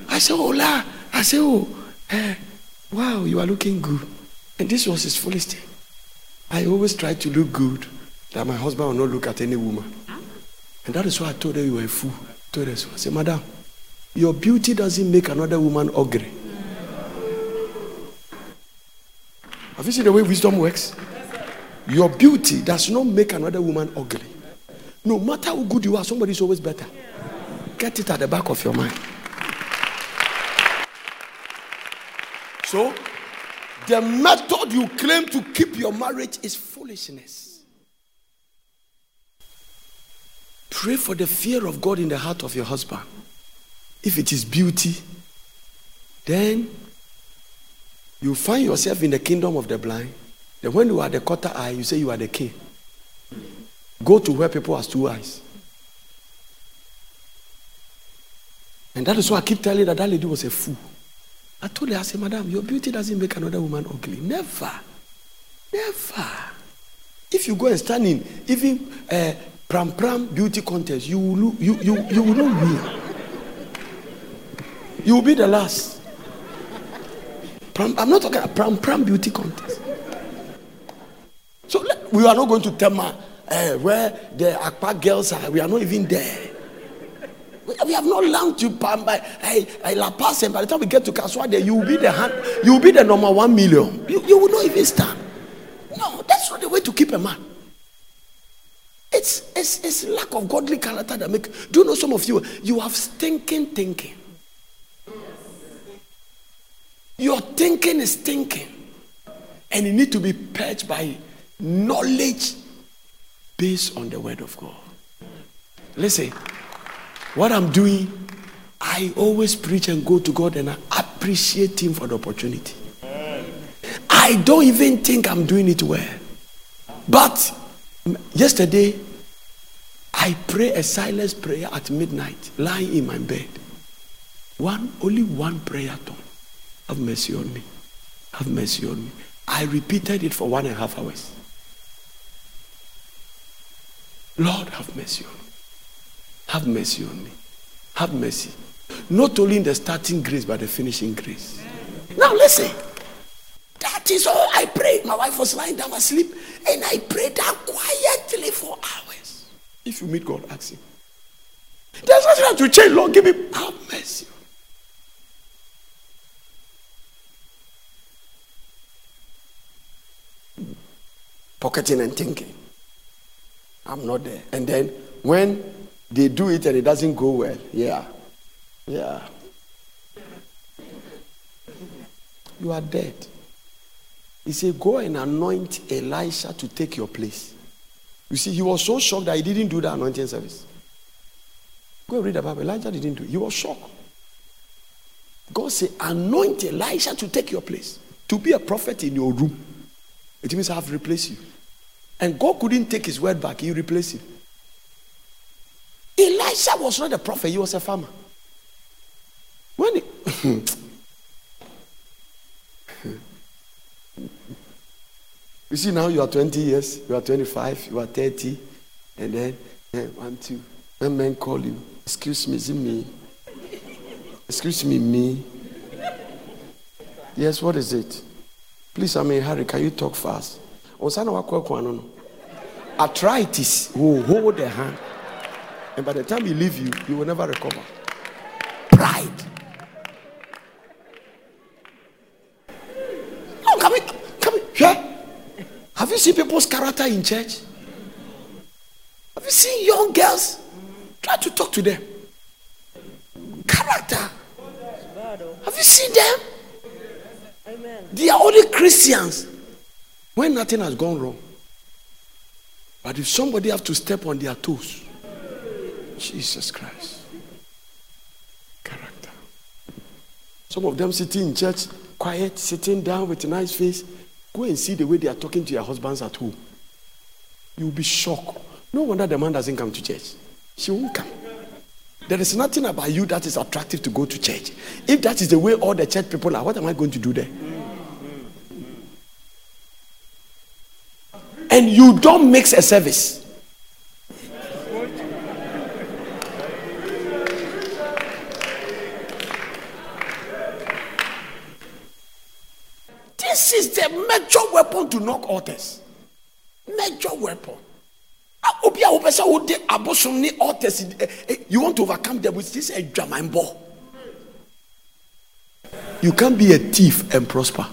I said, hola. I said, oh, wow, you are looking good. And this was his foolish thing. I always try to look good, that my husband will not look at any woman. And that is why I told her you were a fool. I told her so. I said, madam, your beauty doesn't make another woman ugly. Have you seen the way wisdom works? Your beauty does not make another woman ugly. No matter how good you are, somebody is always better. Get it at the back of your mind. So, the method you claim to keep your marriage is foolishness. Pray for the fear of God in the heart of your husband. If it is beauty, then you find yourself in the kingdom of the blind. Then when you are the quarter eye, you say you are the king. Go to where people has two eyes. And that is why I keep telling that lady was a fool. I told her, I said, madam, your beauty doesn't make another woman ugly. Never. Never. If you go and stand in, even Prampram beauty contest, you will not win. You will be the last. I'm not talking about Prampram beauty contest. So we are not going to Tema, where the Accra girls are. We are not even there. We have not learned to La Paz, and by the time we get to Kaswade, you will be the number 1 million. You will not even stand. No, that's not the way to keep a man. It's lack of godly character that make. Do you know some of you have stinking thinking? Your thinking is thinking, and you need to be purged by knowledge based on the word of God. Listen. What I'm doing, I always preach and go to God and I appreciate Him for the opportunity. I don't even think I'm doing it well. But yesterday, I prayed a silence prayer at midnight, lying in my bed. Only one prayer tone. Have mercy on me. Have mercy on me. I repeated it for 1.5 hours. Lord, have mercy on me. Have mercy on me. Have mercy. Not only in the starting grace, but the finishing grace. Amen. Now listen. That is all I prayed. My wife was lying down asleep. And I prayed that quietly for hours. If you meet God, ask Him. There's nothing I have to change. Lord, give me. Have mercy. Pocketing and thinking. I'm not there. And then when they do it and it doesn't go well. Yeah. You are dead. He said, go and anoint Elisha to take your place. You see, he was so shocked that he didn't do the anointing service. Go and read the Bible. Elijah didn't do it. He was shocked. God said, anoint Elisha to take your place. To be a prophet in your room. It means I have replaced you. And God couldn't take His word back. He replaced him. Elisha was not a prophet, he was a farmer. When you see now you are 20 years, you are 25, you are 30, and then when men call you, excuse me, is it me? Excuse me, me? Yes, what is it? Please, I'm in a hurry, can you talk fast? Arthritis, who hold the hand. And by the time he leaves you, you will never recover. Pride. No, come in. Yeah? Have you seen people's character in church? Have you seen young girls? Try to talk to them. Character. Have you seen them? Amen. They are only Christians when nothing has gone wrong. But if somebody have to step on their toes, Jesus Christ. Character. Some of them sitting in church, quiet, sitting down with a nice face. Go and see the way they are talking to your husbands at home. You'll be shocked. No wonder the man doesn't come to church. She won't come. There is nothing about you that is attractive to go to church. If that is the way all the church people are, what am I going to do there? And you don't mix a service. This is the major weapon to knock altars. Major weapon. You want to overcome them with this German ball. You can't be a thief and prosper.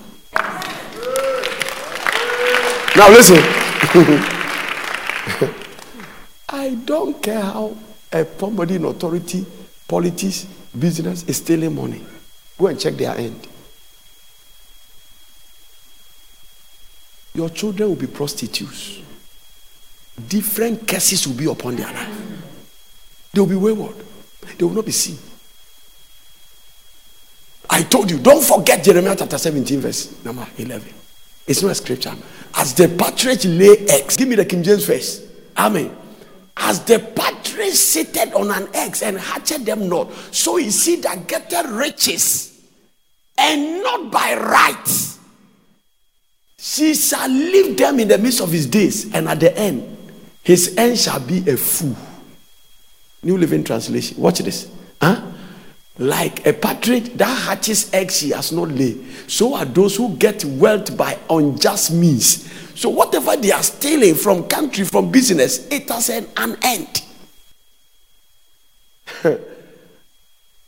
Now listen. I don't care how somebody in authority, politics, business is stealing money. Go and check their end. Your children will be prostitutes. Different curses will be upon their life. They will be wayward. They will not be seen. I told you, don't forget Jeremiah chapter 17 verse number 11. It's not a scripture. As the partridge lay eggs. Give me the King James verse. Amen. As the partridge sitteth on an eggs and hatched them not, so he seed that getteth riches, and not by right. She shall leave them in the midst of his days, and at the end, his end shall be a fool. New Living Translation. Watch this. Huh? Like a partridge that hatches eggs she has not laid, so are those who get wealth by unjust means. So whatever they are stealing from country, from business, it has an end.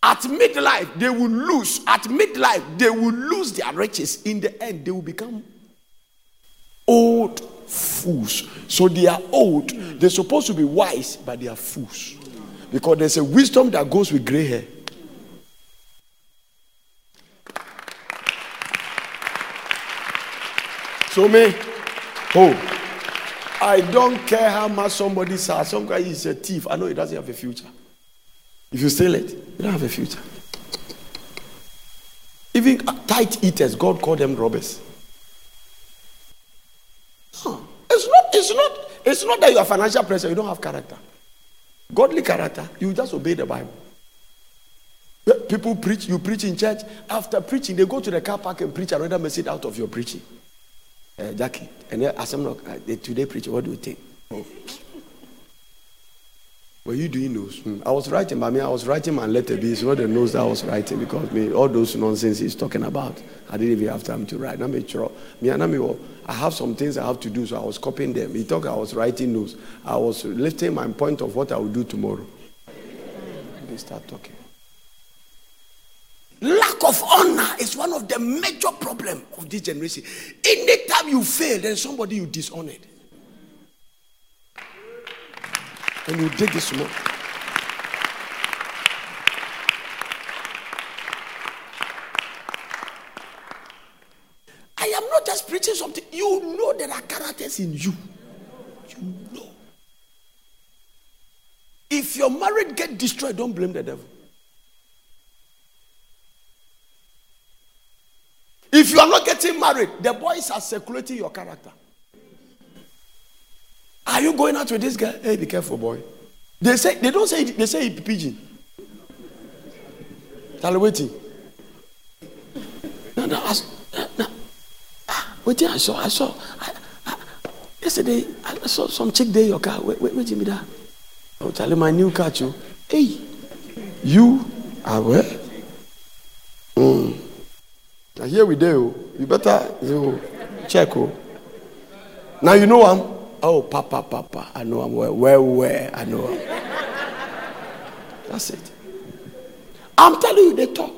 At midlife, they will lose. At midlife, they will lose their riches. In the end, they will become old fools. So they are old. They're supposed to be wise, but they are fools. Because there's a wisdom that goes with gray hair. So me, I don't care how much somebody says. Some guy is a thief. I know he doesn't have a future. If you steal it, you don't have a future. Even tithe eaters, God called them robbers. It's not that you are financial pressure, you don't have character. Godly character, you just obey the Bible. People preach, you preach in church. After preaching, they go to the car park and preach another message out of your preaching. Jackie, and then ask them, look, today preach, what do you think? Oh. Were you doing those? I was writing, but I was writing my letter B. It's not the notes that I was writing because me, all those nonsense he's talking about, I didn't even have time to write. I have some things I have to do, so I was copying them. He thought I was writing notes. I was lifting my point of what I will do tomorrow. They start talking. Lack of honor is one of the major problems of this generation. Anytime you fail, there's somebody you dishonored. And you dig this more. I am not just preaching something. You know there are characters in you. You know. If your marriage gets destroyed, don't blame the devil. If you are not getting married, the boys are circulating your character. Are you going out with this guy? Hey, be careful, boy. They say he pigeon. Tell waiting. No. Waiting, I saw. Yesterday, I saw some chick there in your car. Wait, Jimmy, that. I was telling my new car, you. Hey, you are where? Now here we do. You better check. Now you know I'm. Oh, Papa, I know I'm where, I know I'm. That's it. I'm telling you, they talk.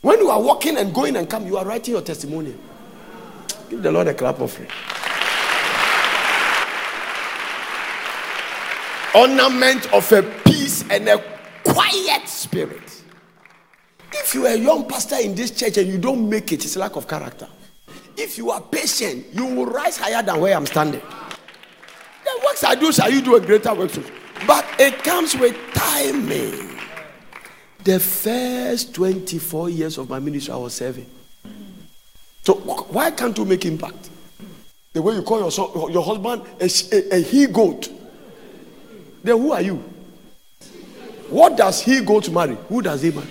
When you are walking and going and come, you are writing your testimony. Give the Lord a clap offering. Ornament of a peace and a quiet spirit. If you are a young pastor in this church and you don't make it, it's lack of character. If you are patient, you will rise higher than where I'm standing. works I do shall you do a greater work. But it comes with timing. The first 24 years of my ministry I was serving. So why can't you make impact? The way you call your husband a he-goat. Then who are you? What does he-goat marry? Who does he marry?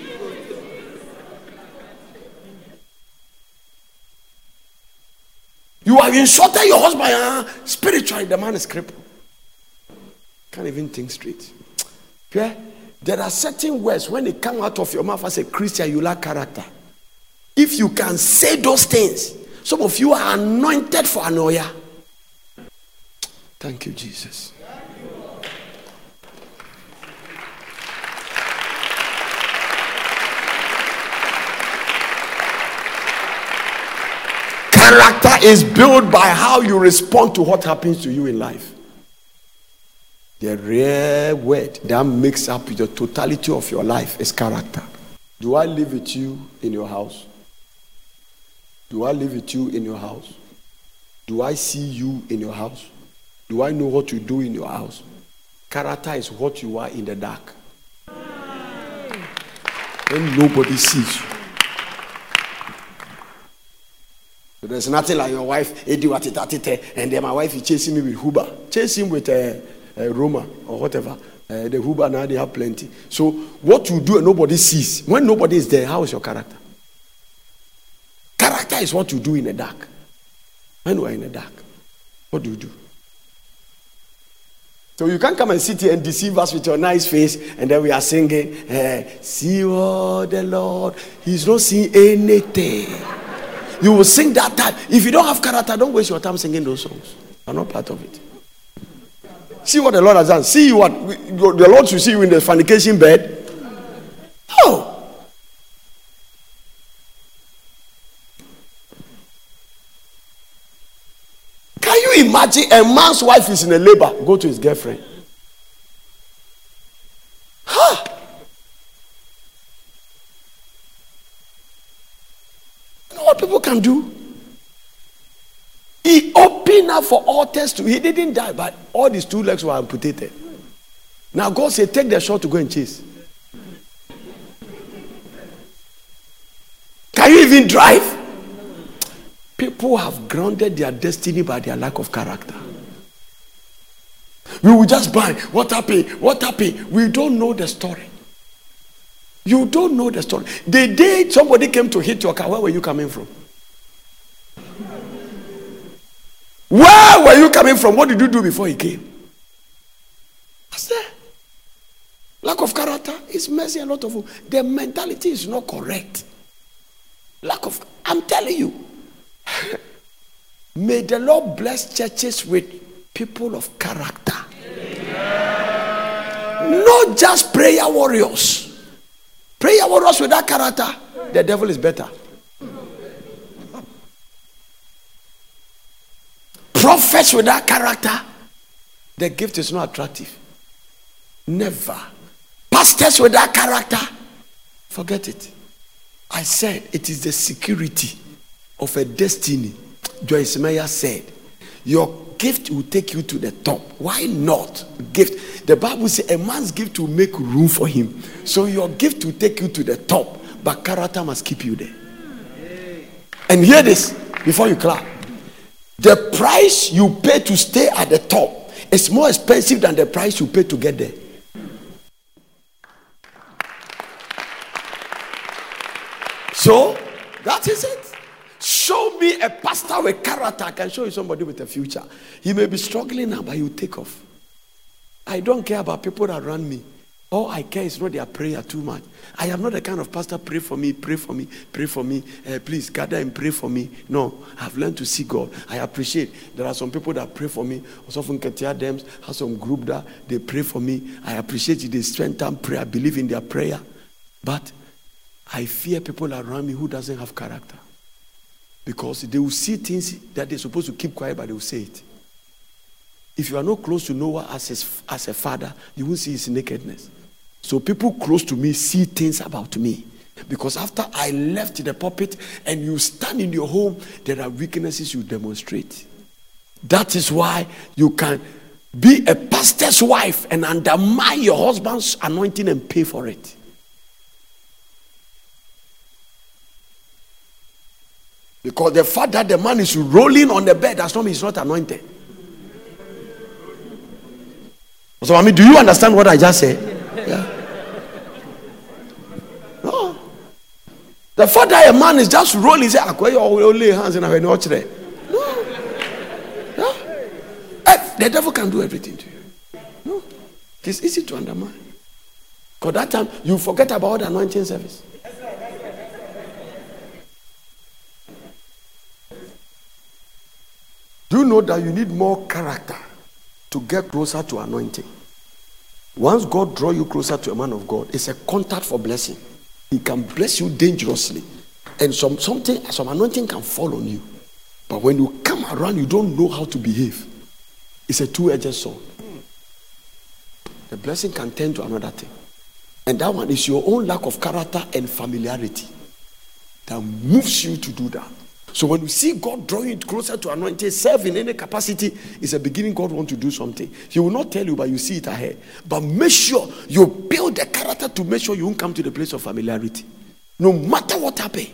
You have insulted your husband. Spiritually, the man is crippled. Can't even think straight. Okay? There are certain words when they come out of your mouth as a Christian, you lack character. If you can say those things, some of you are anointed for anoia. Thank you, Jesus. Character is built by how you respond to what happens to you in life. The rare word that makes up the totality of your life is character. Do I live with you in your house? Do I live with you in your house? Do I see you in your house? Do I know what you do in your house? Character is what you are in the dark. When nobody sees you. So there's nothing like your wife, and then my wife is chasing me with Huber. Chase him with a Roma or whatever. The Huber now, they have plenty. So what you do and nobody sees. When nobody is there, how is your character? Character is what you do in the dark. When you are in the dark, what do you do? So you can't come and sit here and deceive us with your nice face, and then we are singing, see all the Lord. He's not seeing anything. You will sing that time. If you don't have character, don't waste your time singing those songs. You're not part of it. See what the Lord has done. See what the Lord should see you in the fornication bed. Oh. Can you imagine a man's wife is in a labor? Go to his girlfriend. Do he opened up for altars to? He didn't die, but all his two legs were amputated. Now God said, take the shot to go and chase. Can you even drive? People have grounded their destiny by their lack of character. We will just buy what happened. We don't know the story. You don't know the story. The day somebody came to hit your car, where were you coming from? Where were you coming from? What did you do before he came? That's there. Lack of character is messing a lot of you. Their mentality is not correct. I'm telling you. May the Lord bless churches with people of character. Amen. Not just prayer warriors. Prayer warriors without character, the devil is better. Prophets without character, the gift is not attractive. Never. Pastors without character, forget it. I said it is the security of a destiny. Joyce Meyer said, your gift will take you to the top. Why not? Gift. The Bible says a man's gift will make room for him. So your gift will take you to the top, but character must keep you there. And hear this before you clap. The price you pay to stay at the top is more expensive than the price you pay to get there. So, that is it. Show me a pastor with character. I can show you somebody with a future. He may be struggling now, but he will take off. I don't care about people that run me. All I care is not their prayer too much. I am not the kind of pastor, pray for me. Please gather and pray for me. No, I've learned to see God. I appreciate there are some people that pray for me. Also, Ketia Dems has some group that they pray for me. I appreciate it. They strengthen prayer. I believe in their prayer. But I fear people around me who doesn't have character. Because they will see things that they're supposed to keep quiet, but they will say it. If you are not close to Noah as a father, you won't see his nakedness. So people close to me see things about me. Because after I left the pulpit and you stand in your home, there are weaknesses you demonstrate. That is why you can Be a pastor's wife and undermine your husband's anointing and pay for it. Because the fact that the man is rolling on the bed does not mean he's not anointed. So, I mean, do you understand what I just said? Yeah. No. The fact that a man is just rolling, say, only hands and I watch there. No. No. The devil can do everything to you. No. It's easy to undermine. Because that time you forget about the anointing service. Do you know that you need more character to get closer to anointing? Once God draws you closer to a man of God, it's a contact for blessing. He can bless you dangerously. And some anointing can fall on you. But when you come around, you don't know how to behave. It's a two-edged sword. The blessing can turn to another thing. And that one is your own lack of character and familiarity that moves you to do that. So when you see God drawing it closer to anointing, serve in any capacity, it's a beginning. God wants to do something. He will not tell you, but you see it ahead. But make sure you build the character to make sure you won't come to the place of familiarity. No matter what happens.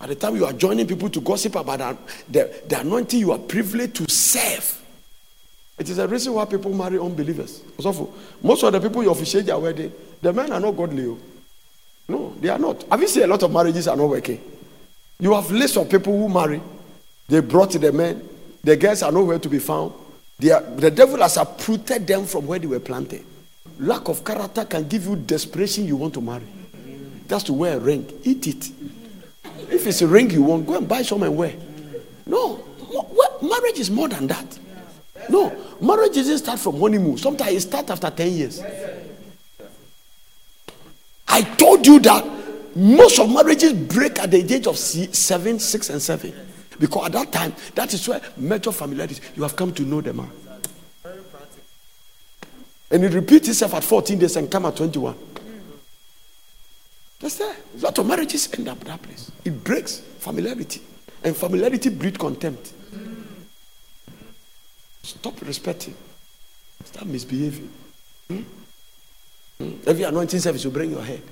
At the time you are joining people to gossip about the anointing, you are privileged to serve. It is a reason why people marry unbelievers. Most of the people you officiate their wedding, the men are not godly. No, they are not. Have you seen a lot of marriages are not working? You have lists of people who marry. They brought the men. The girls are nowhere to be found. The devil has uprooted them from where they were planted. Lack of character can give you desperation you want to marry. Just to wear a ring. Eat it. If it's a ring you want, go and buy some and wear. No. Marriage is more than that. No. Marriage doesn't start from honeymoon. Sometimes it starts after 10 years. I told you that. Most of marriages break at the age of 7, 6, and 7. Because at that time, that is where major familiarity, you have come to know the man. And it repeats itself at 14 days and come at 21. That's there. A lot of marriages end up that place. It breaks familiarity. And familiarity breeds contempt. Stop respecting. Stop misbehaving. Every anointing service will bring your head.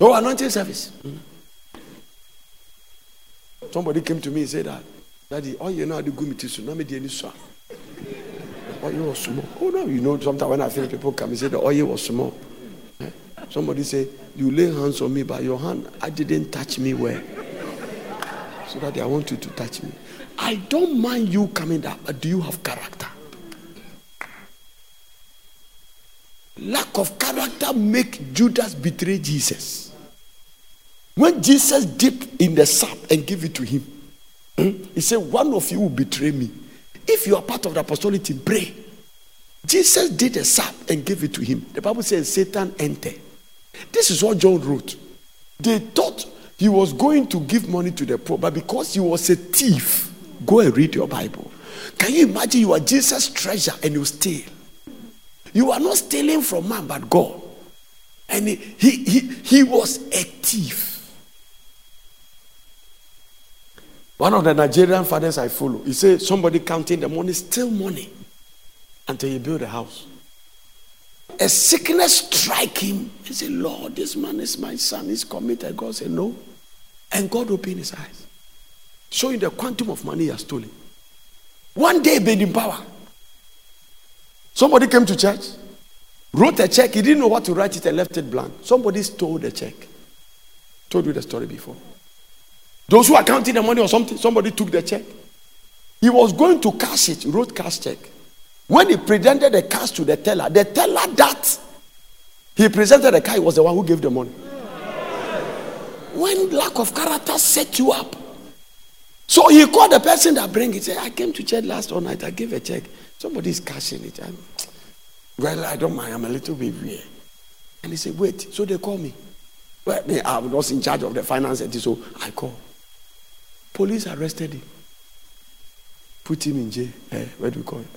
No anointing service. Somebody came to me and said that, Daddy, oh, you know how to go to tsunami, the Elisha. Oil was small. Oh, no, you know, sometimes when I feel people come and say the oil was small. Eh? Somebody said, you lay hands on me, but your hand, I didn't touch me well. So that I want you to touch me. I don't mind you coming up, but do you have character? Lack of character make Judas betray Jesus. When Jesus dipped in the sap and gave it to him, he said, one of you will betray me. If you are part of the apostolic team, pray. Jesus did the sap and gave it to him. The Bible says Satan entered. This is what John wrote. They thought he was going to give money to the poor, but because he was a thief, go and read your Bible. Can you imagine you are Jesus' treasure and you steal? You are not stealing from man, but God. And he was a thief. One of the Nigerian fathers I follow, he said, somebody counting the money, steal money until you build a house. A sickness strike him. He said, Lord, this man is my son. He's committed. God said, no. And God opened his eyes, showing the quantum of money he has stolen. One day, he made him power. Somebody came to church, wrote a check. He didn't know what to write it and left it blank. Somebody stole the check. Told you the story before. Those who are counting the money or something, somebody took the check. He was going to cash it, wrote cash check. When he presented the cash to the teller that he presented the cash was the one who gave the money. When lack of character set you up. So he called the person that bring it. Said, I came to church last night. I gave a check. Somebody's cashing it. I don't mind. I'm a little bit weird. And he said, wait. So they call me. Well, I was in charge of the finance entity, so I call. Police arrested him. Put him in jail. Where do we call it?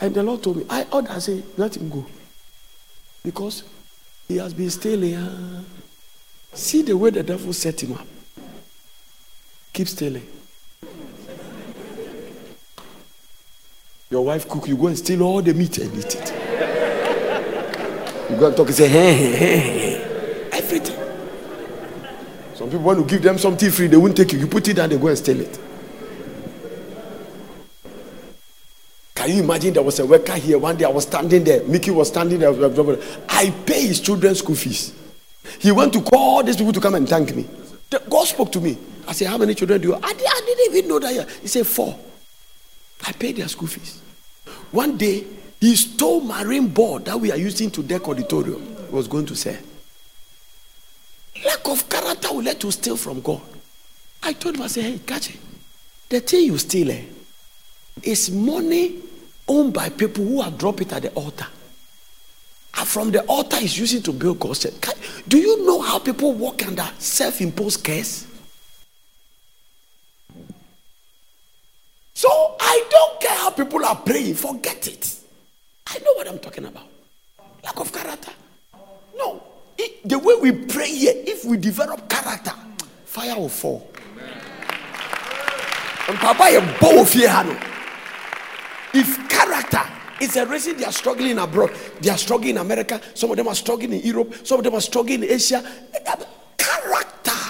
And the Lord told me, I ordered, I said, let him go. Because he has been stealing. See the way the devil set him up. Keep stealing. Your wife cook, you go and steal all the meat and eat it. You go and talk and say, hey, hey, hey, everything. Some people want to give them something free, they won't take it. You put it down, they go and steal it. Can you imagine there was a worker here? One day I was standing there. Mickey was standing there. I pay his children's school fees. He went to call all these people to come and thank me. The God spoke to me. I said, how many children do you have? I didn't even know that yet. He said, 4. I paid their school fees. One day, he stole marine board that we are using to deck auditorium. He was going to sell. Lack of character will let you steal from God. I told him, I said, hey, catch it. The thing you steal is money owned by people who have dropped it at the altar. And from the altar is using to build God's church. Do you know how people walk under self-imposed curse? So I don't care how people are praying. Forget it. I know what I'm talking about. Lack of character. No. The way we pray here, if we develop character, fire will fall. And Papa, you bow fear. If character is a reason they are struggling abroad, they are struggling in America, some of them are struggling in Europe, some of them are struggling in Asia. Character.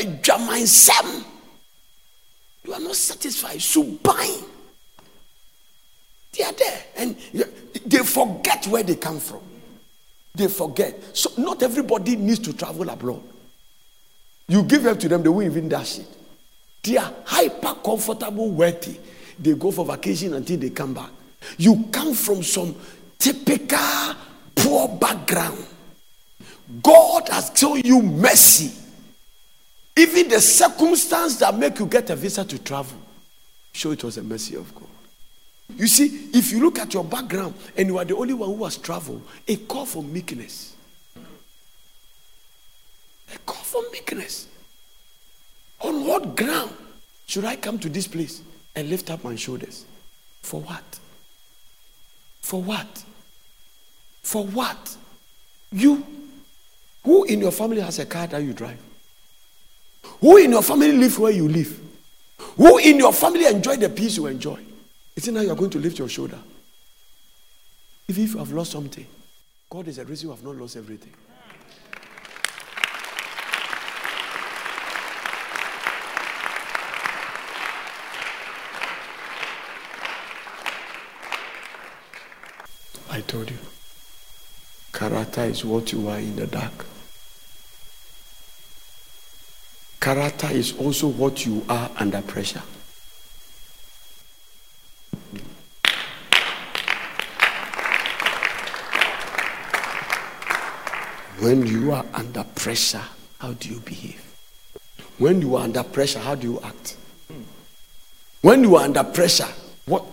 A German Sam. You are not satisfied. Supine. They are there. And they forget where they come from. They forget. So not everybody needs to travel abroad. You give help to them, they won't even dash it. They are hyper comfortable, wealthy. They go for vacation until they come back. You come from some typical poor background. God has shown you mercy. Even the circumstance that make you get a visa to travel, show it was the mercy of God. You see, if you look at your background and you are the only one who has traveled, a call for meekness. A call for meekness. On what ground should I come to this place and lift up my shoulders? For what? For what? For what? You, who in your family has a car that you drive? Who in your family live where you live? Who in your family enjoy the peace you enjoy? Is it now you are going to lift your shoulder? If you have lost something, God is the reason you have not lost everything. I told you, character is what you are in the dark. Character is also what you are under pressure. When you are under pressure, how do you behave? When you are under pressure, how do you act? When you are under pressure, what?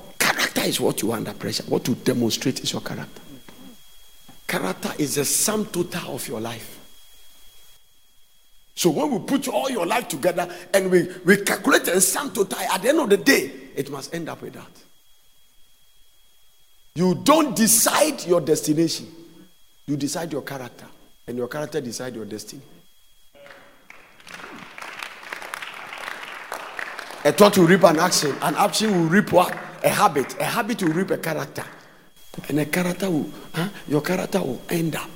Is what you are under pressure. What you demonstrate is your character. Character is the sum total of your life. So when we put all your life together and we calculate and sum total, at the end of the day, it must end up with that. You don't decide your destination. You decide your character. And your character decides your destiny. A thought will reap an action. An action will reap what? A habit. A habit will reap a character. And a character will, your character will end up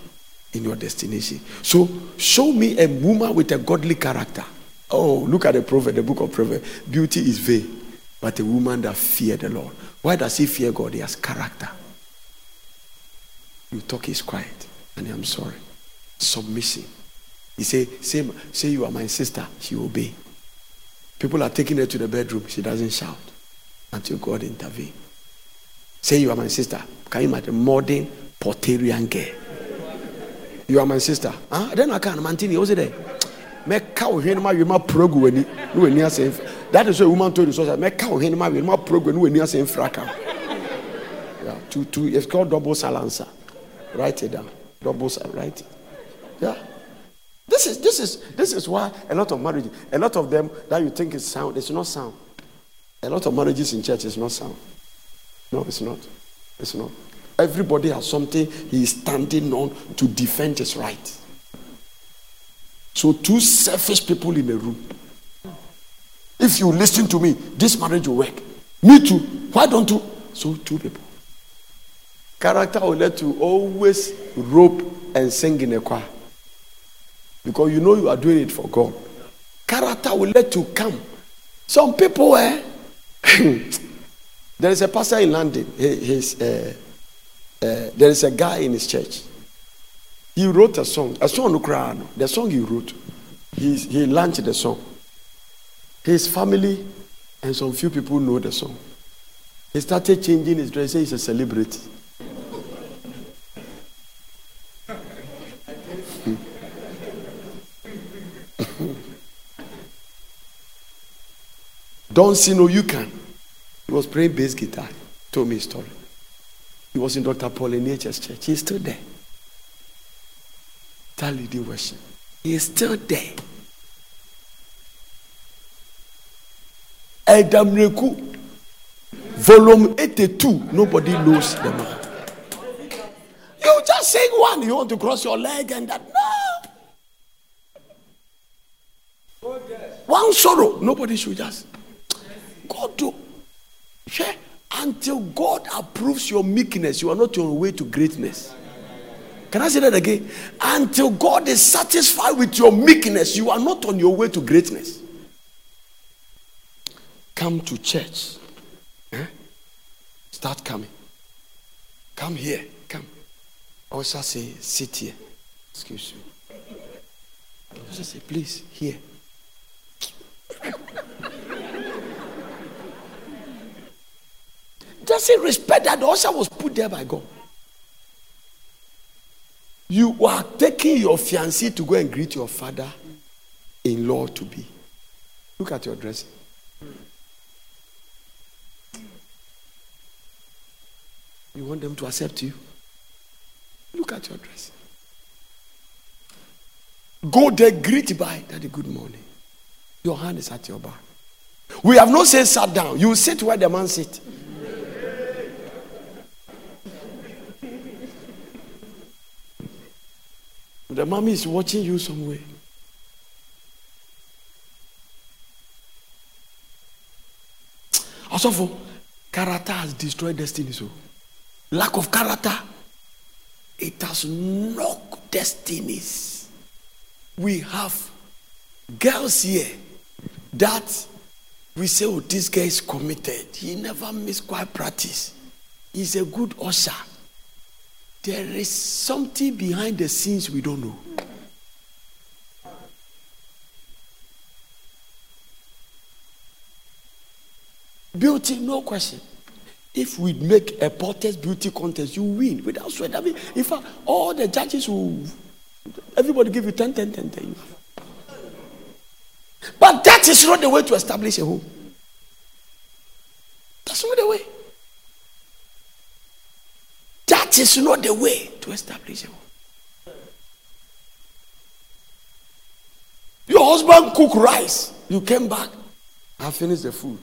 in your destination. So, show me a woman with a godly character. Oh, look at the prophet, the book of Proverbs. Beauty is vain, but a woman that fears the Lord. Why does he fear God? He has character. You talk is quiet, and I'm sorry. Submission. He say you are my sister. She obey. People are taking her to the bedroom. She doesn't shout until God intervenes. Say, you are my sister. Can you imagine? Modern Porterian girl. You are my sister. Huh? Then I can't. Mantini, what's it there? That is what a woman told you. Yeah, it's called double silencer. Write it down. Double silencer. Write it. Yeah. This is why a lot of marriages, a lot of them that you think is sound, it's not sound. A lot of marriages in church is not sound. No, it's not. It's not. Everybody has something he is standing on to defend his right. So two selfish people in a room. If you listen to me, this marriage will work. Me too. Why don't you? So two people. Character will let you always rope and sing in a choir. Because you know you are doing it for God. Character will let you come. Some people, there is a pastor in London. There is a guy in his church. He wrote a song. A song Ukraine. The song he wrote. He launched the song. His family and some few people know the song. He started changing his dress. He's a celebrity. Don't see no you can. He was playing bass guitar. Told me his story. He was in Dr. Paul in NHS Church. He's still there. That lady worship. He's still there. Adam Reku, volume 82. Nobody knows the man. You just sing one. You want to cross your leg and that. No. One sorrow. Nobody should just. God do. Yeah. Until God approves your meekness, you are not on your way to greatness. Can I say that again? Until God is satisfied with your meekness, you are not on your way to greatness. Come to church. Start coming. Come here. Come. I was just say, sit here. Excuse me. I was just say, please, here. Doesn't respect that the usher was put there by God. You are taking your fiancé to go and greet your father-in-law to be. Look at your dressing. You want them to accept you? Look at your dressing. Go there, greet by daddy, good morning. Your hand is at your back. We have not said sat down. You sit where the man sits. The mommy is watching you somewhere. Also, for character has destroyed destiny. So, lack of character, it has knocked destinies. We have girls here that we say, "Oh, this guy is committed. He never miss choir practice. He's a good usher." There is something behind the scenes we don't know. Beauty, no question. If we make a Portes beauty contest, you win without sweat. I mean, in fact, all the judges will, everybody give you 10, 10, 10, 10. But that is not the way to establish a home. That's not the way. That is not the way to establish a home. Your husband cooked rice. You came back. I finished the food.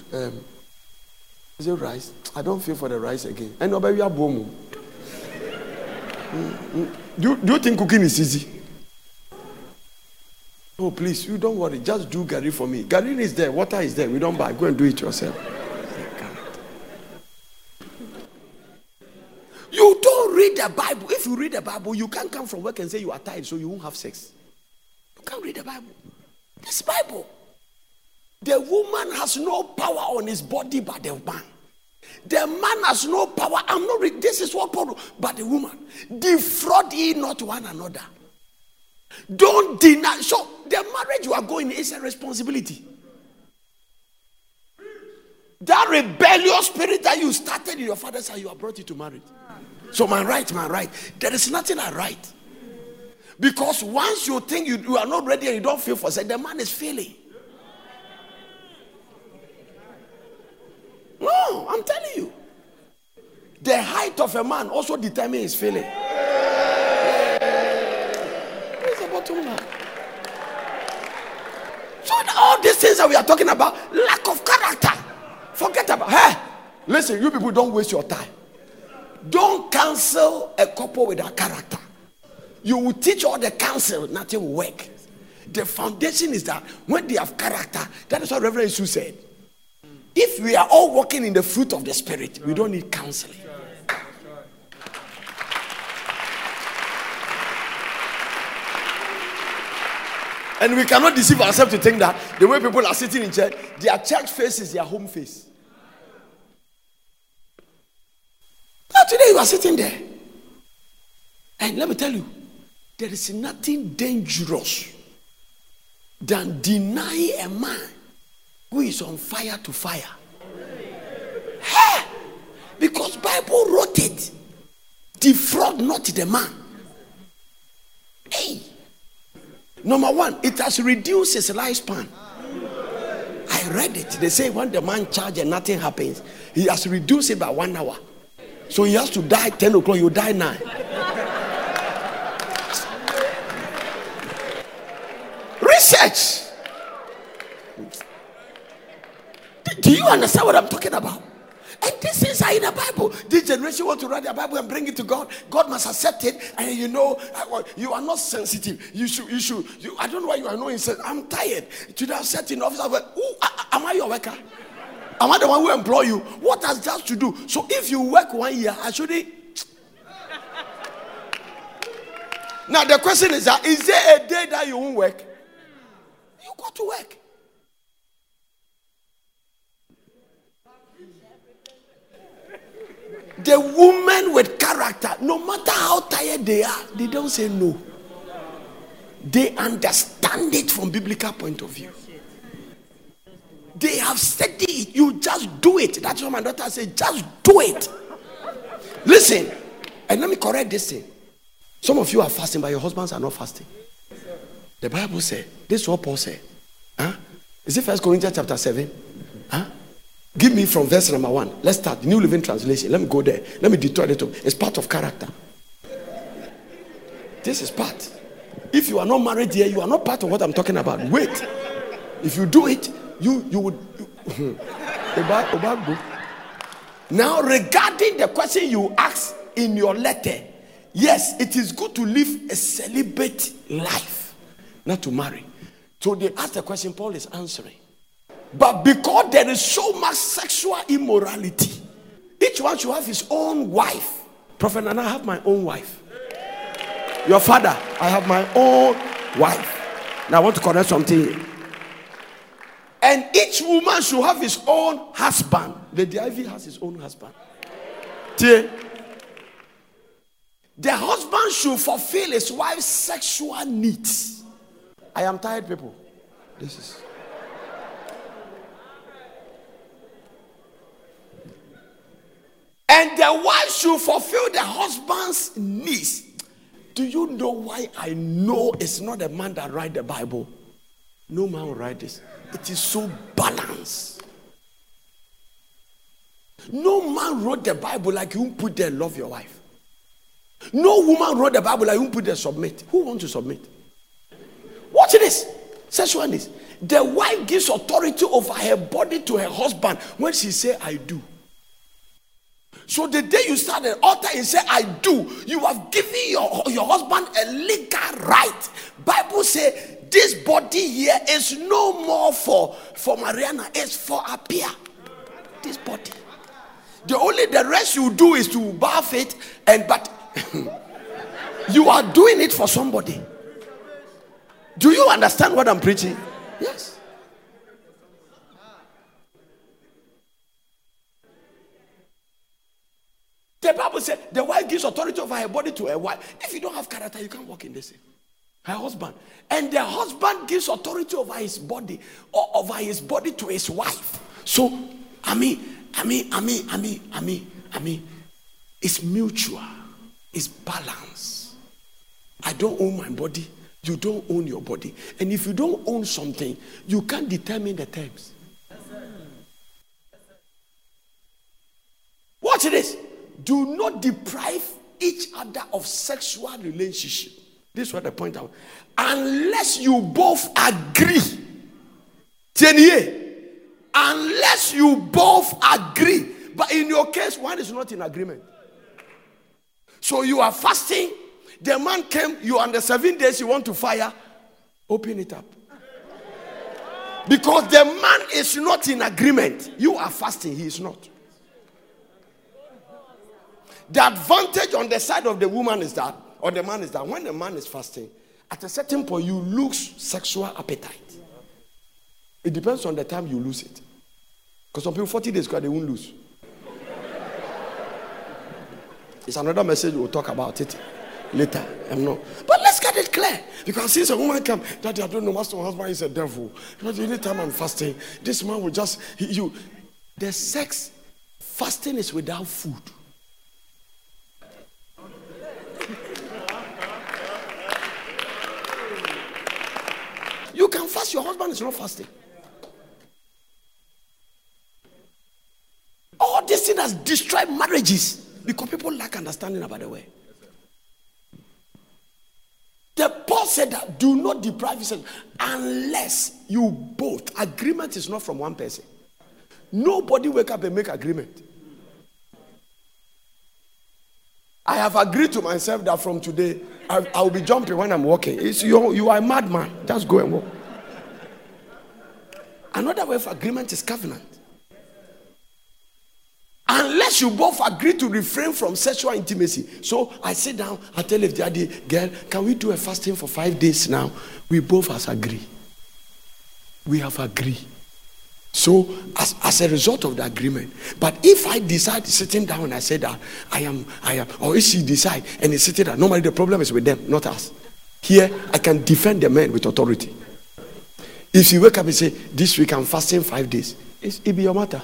Is it rice? I don't feel for the rice again. I know, but we are bomu. Do you think cooking is easy? Oh, please, you don't worry. Just do garri for me. Garri is there. Water is there. We don't buy. Go and do it yourself. You don't read the Bible. If you read the Bible, you can't come from work and say you are tired, so you won't have sex. You can't read the Bible. This Bible. The woman has no power on his body but the man. The man has no power. I'm not reading. This is what Paul, but the woman. Defraud ye not one another. Don't deny. So the marriage you are going is a responsibility. That rebellious spirit that you started in your father's house, you are brought into marriage. So man right. There is nothing I right. Because once you think you are not ready and you don't feel for sex, the man is failing. No, I'm telling you. The height of a man also determines his failing. It's about to man. So all these things that we are talking about, lack of character. Forget about her. Hey, listen, you people don't waste your time. Don't counsel a couple without character. You will teach all the counsel, nothing will work. The foundation is that when they have character, that is what Reverend Sue said. If we are all walking in the fruit of the Spirit, we don't need counseling. And we cannot deceive ourselves to think that the way people are sitting in church, their church face is their home face. Now today you are sitting there. And let me tell you, there is nothing dangerous than denying a man who is on fire to fire. Hey, because Bible wrote it. Defraud not the man. Hey. Number one, it has reduced his lifespan. I read it. They say when the man charges and nothing happens, he has reduced it by 1 hour. So he has to die at 10 o'clock, you die 9. Research. Do you understand what I'm talking about? And these things are in the Bible. This generation want to write the Bible and bring it to God. God must accept it. And you know, you are not sensitive. You should. I don't know why you are not sensitive. I'm tired. Today I'm certain officer. Am I your worker? Am I the one who employ you? What has that to do? So if you work 1 year, I shouldn't. Now the question is that, is there a day that you won't work? You got to work. The women with character, no matter how tired they are, they don't say no. They understand it from biblical point of view. They have studied it. You just do it. That's what my daughter said. Just do it. Listen, and let me correct this thing. Some of you are fasting, but your husbands are not fasting. The Bible said, this is what Paul said. Huh? Is it 1 Corinthians chapter 7? Huh? Give me from verse number 1. Let's start. New Living Translation. Let me go there. Let me detour it up. It's part of character. This is part. If you are not married here, you are not part of what I'm talking about. Wait. If you do it, you would. Now, regarding the question you asked in your letter, yes, it is good to live a celibate life, not to marry. So they asked the question, Paul is answering. But because there is so much sexual immorality, each one should have his own wife. Prophet Nana, I have my own wife. Your father, I have my own wife. Now I want to correct something here. And each woman should have his own husband. The DIV has his own husband. The husband should fulfill his wife's sexual needs. I am tired, people. This is... And the wife should fulfill the husband's needs. Do you know why I know it's not a man that write the Bible? No man will write this. It is so balanced. No man wrote the Bible like you put there love your wife. No woman wrote the Bible like you put there submit. Who wants to submit? Watch this. Sexual needs. The wife gives authority over her body to her husband when she says, I do. So the day you start an altar and say, I do, you have given your husband a legal right. Bible says, this body here is no more for Mariana, it's for Apia. This body. The rest you do is to bath it, but you are doing it for somebody. Do you understand what I'm preaching? Yes. The Bible says the wife gives authority over her body to her wife. If you don't have character, you can't walk in this. Her husband. And the husband gives authority over his body, or over his body to his wife. So, it's mutual. It's balance. I don't own my body. You don't own your body. And if you don't own something, you can't determine the terms. Watch this. Do not deprive each other of sexual relationship. This is what I point out. Unless you both agree. Unless you both agree. But in your case, one is not in agreement. So you are fasting. The man came. You under 7 days. You want to fire. Open it up. Because the man is not in agreement. You are fasting, he is not. The advantage on the side of the woman is that, or the man is that, when the man is fasting, at a certain point you lose sexual appetite. It depends on the time you lose it. Because some people 40 days they won't lose. It's another message, we'll talk about it later. But let's get it clear. Because since a woman comes, Daddy, I don't know, Master, husband is a devil. But anytime I'm fasting, this man will just, you. The sex, fasting is without food. You can fast, your husband is not fasting. All these things has destroyed marriages because people lack understanding about the way. The Paul said that do not deprive yourself unless you both. Agreement is not from one person. Nobody wake up and make agreement. I have agreed to myself that from today, I will be jumping when I'm walking. You are a madman. Just go and walk. Another way of agreement is covenant. Unless you both agree to refrain from sexual intimacy. So I sit down, I tell if daddy, girl, can we do a fasting for 5 days now? We both have agreed. We have agreed. So as a result of the agreement, but if I decide sitting down and I say that I am, or if she decide and is sitting down, normally the problem is with them, not us. Here I can defend the man with authority. If she wake up and say, this week I'm fasting 5 days, it be your matter.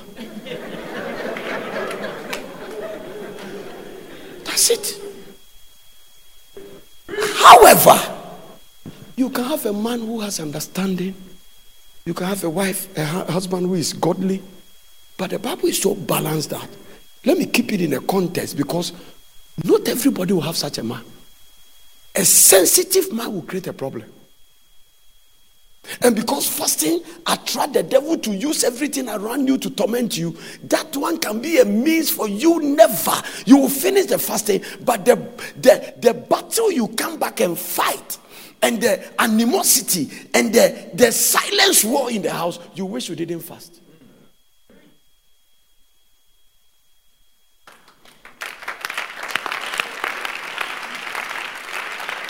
That's it. However, you can have a man who has understanding. You can have a wife, a husband who is godly. But the Bible is so balanced that, let me keep it in a context, because not everybody will have such a man. A sensitive man will create a problem. And because fasting attracts the devil to use everything around you to torment you, that one can be a means for you. Never. You will finish the fasting, but the battle you come back and fight, and the animosity, and the silence war in the house, you wish you didn't fast.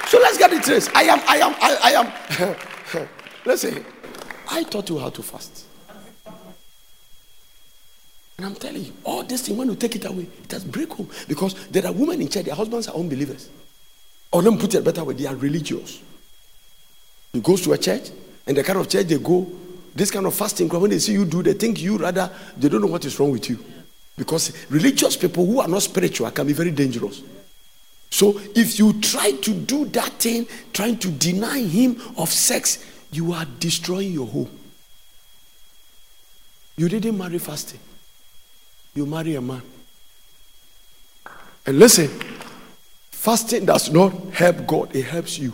So let's get it straight. I am. Listen, I taught you how to fast. And I'm telling you, all this thing, when you take it away, it has break home. Because there are women in church, their husbands are unbelievers. Or let me put it better way, they are religious. You go to a church, and the kind of church they go, this kind of fasting, when they see you do, they think you rather, they don't know what is wrong with you. Because religious people who are not spiritual can be very dangerous. So if you try to do that thing, trying to deny him of sex, you are destroying your home. You didn't marry fasting. You marry a man. And listen, fasting does not help God. It helps you.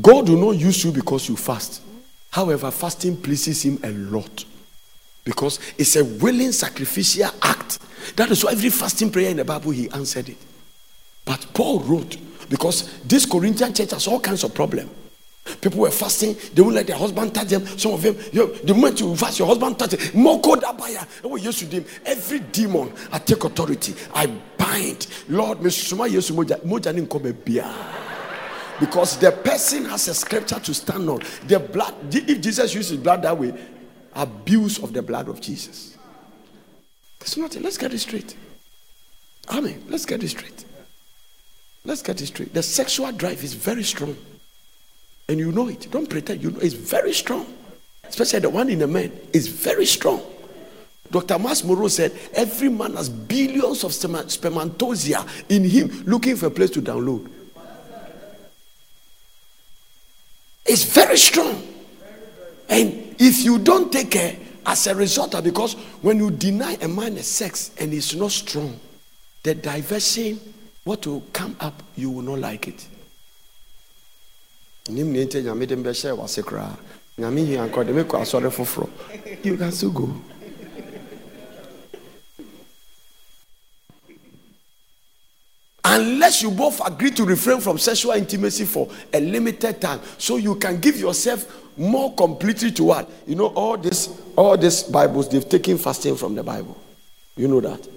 God will not use you because you fast. However, fasting pleases him a lot. Because it's a willing sacrificial act. That is why every fasting prayer in the Bible, he answered it. But Paul wrote, because this Corinthian church has all kinds of problems. People were fasting, they wouldn't let their husband touch them. Some of them, the moment you fast, your husband touches them. Every demon, I take authority. I bind. Lord, because the person has a scripture to stand on. The blood, if Jesus uses blood that way, abuse of the blood of Jesus. That's nothing. Let's get it straight. Amen. Let's get it straight. Let's get it straight. The sexual drive is very strong. And you know it. Don't pretend. You know it's very strong. Especially the one in a man is very strong. Dr. Mas Moreau said, every man has billions of spermatozoa in him looking for a place to download. It's very strong. And if you don't take care, as a result, because when you deny a man a sex and it's not strong, the diversion, what will come up, you will not like it. You can still go. unless you both agree to refrain from sexual intimacy for a limited time, so you can give yourself more completely to what? You know, all these Bibles, they've taken fasting from the Bible. You know that?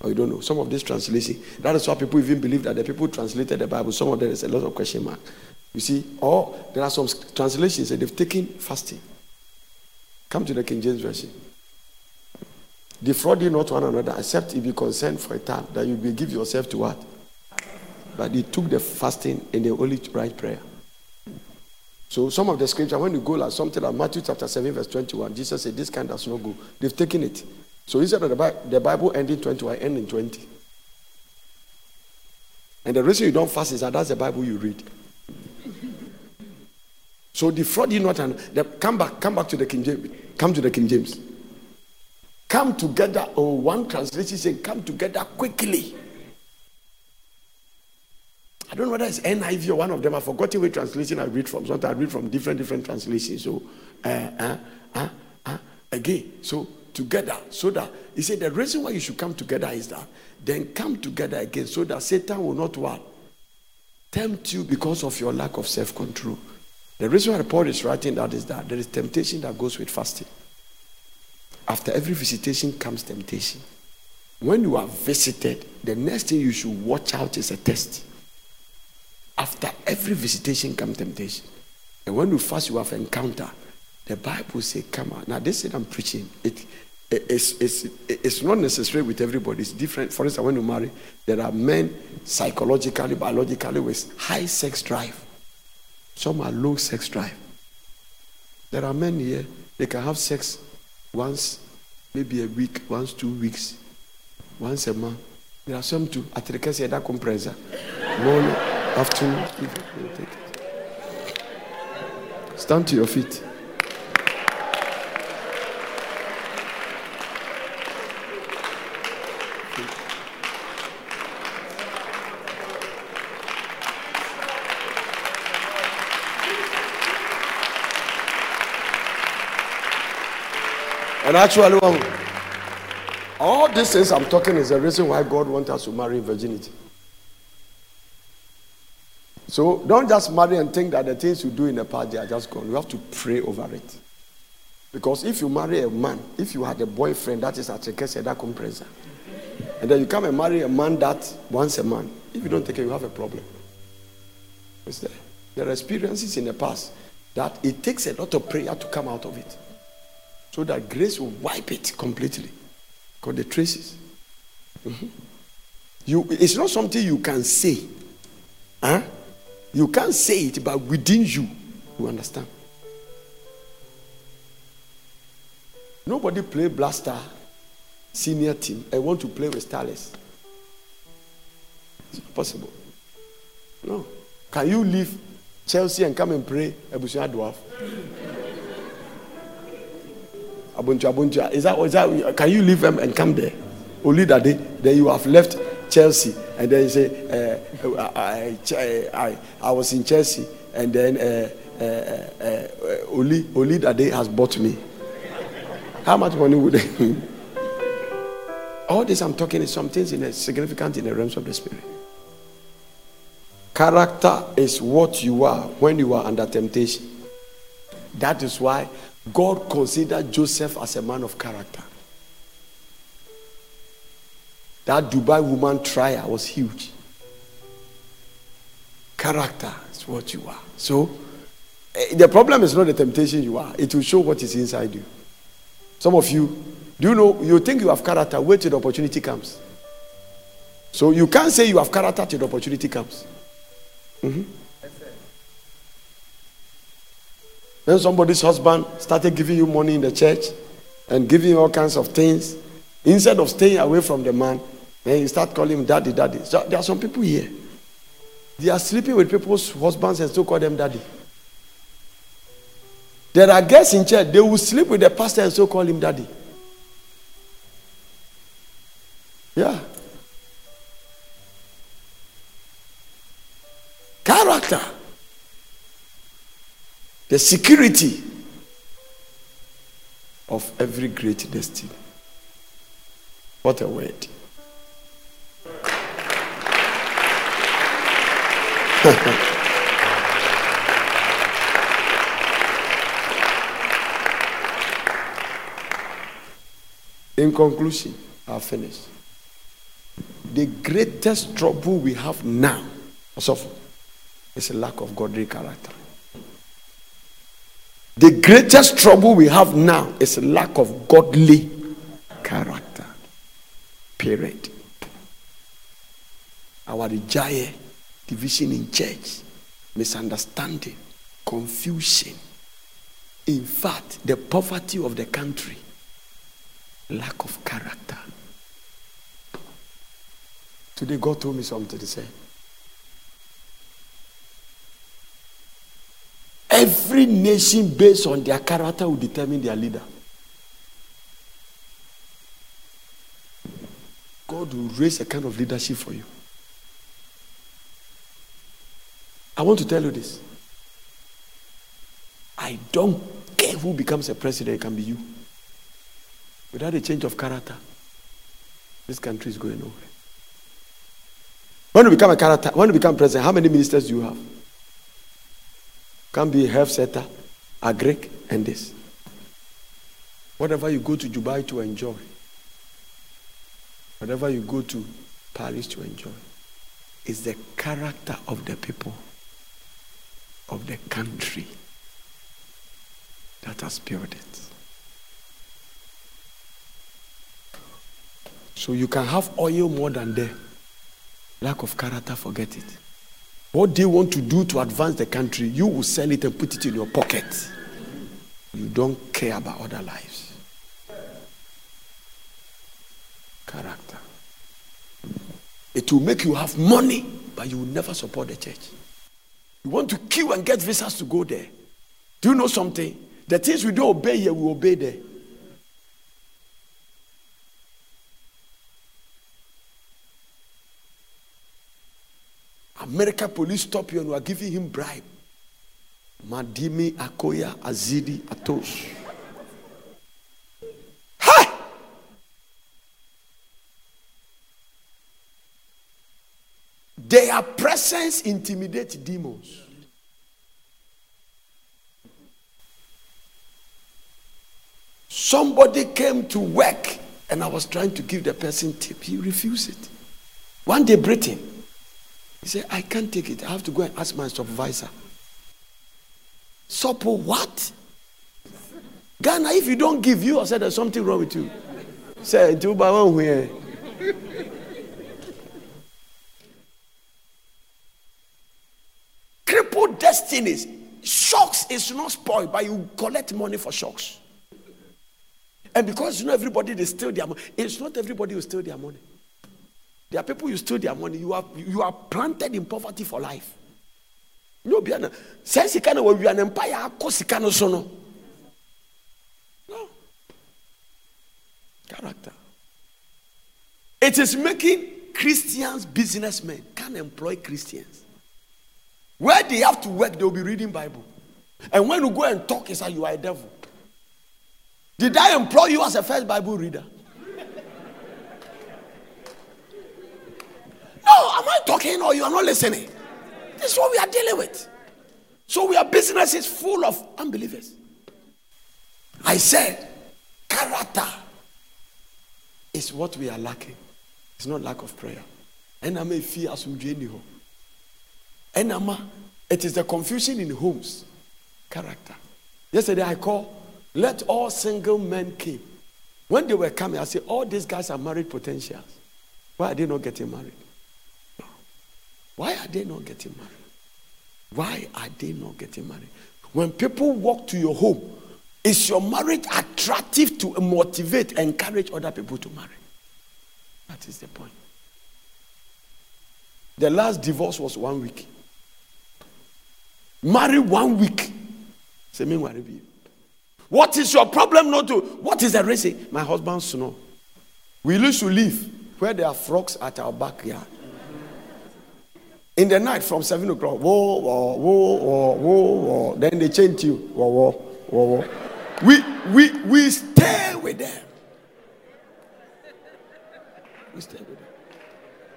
Or you don't know? Some of this translation, that is why people even believe that the people translated the Bible. Some of them, is a lot of question mark. You see, or there are some translations that they've taken fasting. Come to the King James Version. Defraud ye not one another, except if you consent for a time, that you will give yourself to what? But they took the fasting and the only right prayer. So some of the scripture, when you go like something like Matthew chapter 7 verse 21, Jesus said, this kind does not go. They've taken it. So instead of the Bible ending 21, I end in 20. And the reason you don't fast is that that's the Bible you read. So defraud ye not, and come back to the King James. Come to the King James. Come together, or one translation saying, come together quickly. I don't know whether it's NIV or one of them. I've forgotten which translation I read from. Sometimes I read from different translations. So, again, so together, so that he said the reason why you should come together is that then come together again, so that Satan will not what? Tempt you because of your lack of self-control. The reason why Paul is writing that is that there is temptation that goes with fasting. After every visitation comes temptation. When you are visited, the next thing you should watch out is a test. After every visitation comes temptation. And when you fast, you have encounter. The Bible says, come out. Now, this thing I'm preaching, it's not necessary with everybody. It's different. For instance, when you marry, there are men psychologically, biologically with high sex drive. Some are low sex drive. There are men here, they can have sex once, maybe a week, once, 2 weeks, once a month. There are some too. At the case of that compressor, morning, afternoon. Stand to your feet. And actually, all these things I'm talking is the reason why God wants us to marry virginity. So don't just marry and think that the things you do in the past, they are just gone. You have to pray over it. Because if you marry a man, if you had a boyfriend that is at a case that compressor, and then you come and marry a man that once a man, if you don't take it, you have a problem. There are experiences in the past that it takes a lot of prayer to come out of it. So that grace will wipe it completely. Because the traces. Mm-hmm. It's not something you can say. Huh? You can't say it, but within you, you understand. Nobody play blaster senior team. I want to play with starless. It's not possible. No. Can you leave Chelsea and come and pray Abusia Dwarf? Abunja. Is that, can you leave them and come there? Only that day, then you have left Chelsea, and then you say, I was in Chelsea, and then only that day has bought me. How much money would they? All this I'm talking is some things significant in the realms of the spirit. Character is what you are when you are under temptation. That is why God considered Joseph as a man of character. That Dubai woman trial was huge. Character is what you are. So, the problem is not the temptation you are. It will show what is inside you. Some of you, do you know, you think you have character, wait till the opportunity comes. So, you can't say you have character till the opportunity comes. Mm-hmm. When somebody's husband started giving you money in the church and giving you all kinds of things, instead of staying away from the man, then you start calling him daddy, daddy. So there are some people here. They are sleeping with people's husbands and still call them daddy. There are guests in church, they will sleep with the pastor and still call him daddy. Yeah. Character. The security of every great destiny. What a word. In conclusion, I'll finish. The greatest trouble we have now is a lack of godly character. The greatest trouble we have now is a lack of godly character. Period. Our desire, division in church, misunderstanding, confusion. In fact, the poverty of the country, lack of character. Today God told me something to say. Every nation based on their character will determine their leader. God will raise a kind of leadership for you. I want to tell you this. I don't care who becomes a president. It can be you. Without a change of character, this country is going nowhere. When you become a character, when you become president, how many ministers do you have? Can be a health sector, a Greek, and this. Whatever you go to Dubai to enjoy, whatever you go to Paris to enjoy, is the character of the people, of the country that has built it. So you can have oil more than there. Lack of character, forget it. What they want to do to advance the country, you will sell it and put it in your pocket. You don't care about other lives. Character. It will make you have money, but you will never support the church. You want to queue and get visas to go there. Do you know something? The things we don't obey here, we obey there. America police stop you and you are giving him bribe. Madimi Akoya Azidi Atos. Ha! Their presence intimidates demons. Somebody came to work and I was trying to give the person tip. He refused it. One day Britain. He said, I can't take it. I have to go and ask my supervisor. Supple what? Ghana, if you don't give you, I said there's something wrong with you. Say, Dubai, where? Crippled destinies. Shocks is not spoiled, but you collect money for shocks. And because you know everybody, they steal their money. It's not everybody who steal their money. There are people who steal their money. You are planted in poverty for life. No, since you can we are an empire, no character. It is making Christians businessmen. Can't employ Christians. Where they have to work, they will be reading Bible. And when you go and talk, it's like you are a devil. Did I employ you as a first Bible reader? No, am I talking or you are not listening? This is what we are dealing with. So we are businesses full of unbelievers. I said, character is what we are lacking. It's not lack of prayer. It is the confusion in homes. Character. Yesterday I called, let all single men come. When they were coming, I said, all these guys are married potentials. Why are they not getting married? Why are they not getting married? Why are they not getting married? When people walk to your home, is your marriage attractive to motivate, encourage other people to marry? That is the point. The last divorce was 1 week. Marry 1 week. What is your problem not to? What is the reason? My husband snore. We used to live where there are frogs at our backyard. In the night from 7 o'clock, whoa, whoa, whoa, whoa, whoa. Then they change you. Whoa, whoa, whoa, whoa. We stay with them.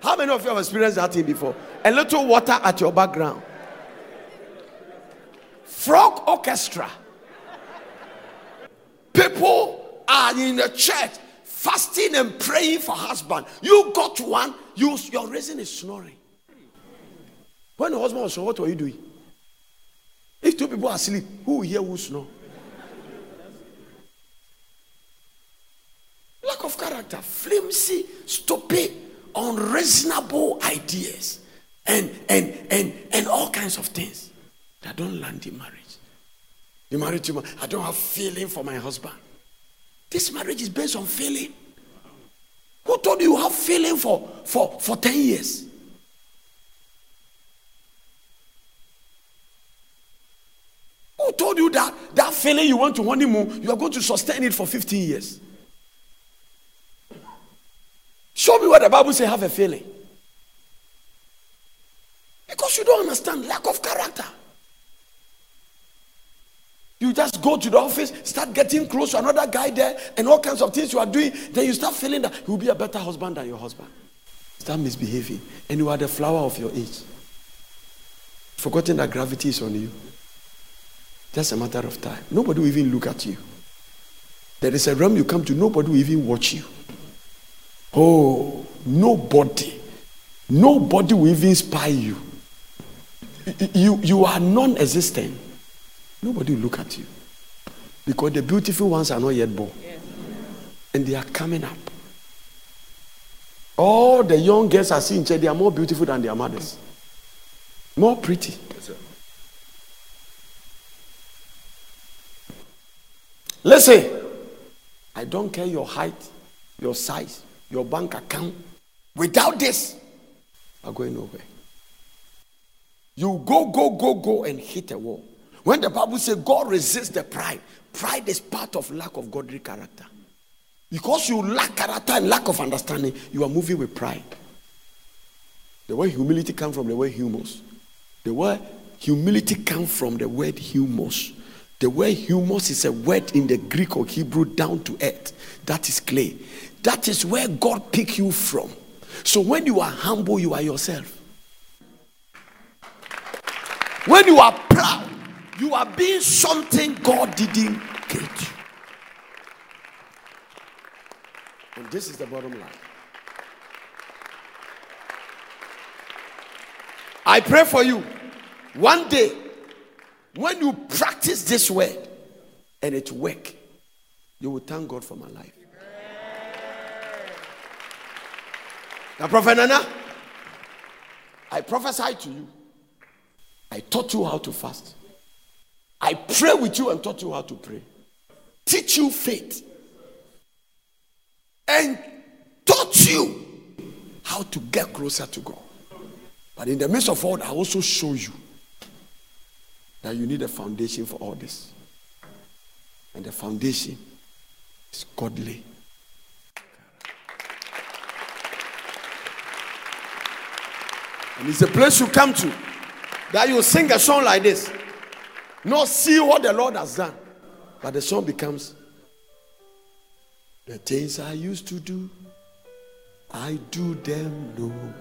How many of you have experienced that thing before? A little water at your background. Frog orchestra. People are in the church fasting and praying for husband. You got one, your reason is snoring. When the husband was snoring, what were you doing? If two people are asleep, who will hear who snore? Lack of character, flimsy, stupid, unreasonable ideas, and all kinds of things that don't land in marriage. You married too much. I don't have feeling for my husband. This marriage is based on feeling. Who told you have feeling for 10 years? Who told you that feeling you want to honeymoon, you are going to sustain it for 15 years? Show me what the Bible says have a feeling. Because you don't understand, lack of character. You just go to the office, start getting close to another guy there, and all kinds of things you are doing. Then you start feeling that you'll be a better husband than your husband. Start misbehaving, and you are the flower of your age. Forgotten that gravity is on you. Just a matter of time. Nobody will even look at you. There is a realm you come to, nobody will even watch you. Oh, nobody. Nobody will even spy you. You are non-existent. Nobody will look at you. Because the beautiful ones are not yet born. Yes. And they are coming up. All the young girls are seen, they are more beautiful than their mothers. More pretty. Yes, sir. Listen. I don't care your height, your size, your bank account. Without this, you are going nowhere. You go and hit a wall. When the Bible says God resists the pride, pride is part of lack of godly character. Because you lack character and lack of understanding, you are moving with pride. The word humility comes from the word humus. The word humility comes from the word humus. The word humus is a word in the Greek or Hebrew down to earth. That is clay. That is where God picked you from. So when you are humble, you are yourself. When you are proud, you are being something God didn't create you. And this is the bottom line. I pray for you. One day, when you practice this word and it works, you will thank God for my life. Now, Prophet Nana, I prophesied to you. I taught you how to fast. I pray with you and taught you how to pray. Teach you faith. And taught you how to get closer to God. But in the midst of all, I also show you that you need a foundation for all this. And the foundation is godly. And it's a place you come to that you sing a song like this. Not see what the Lord has done. But the song becomes, the things I used to do, I do them no more.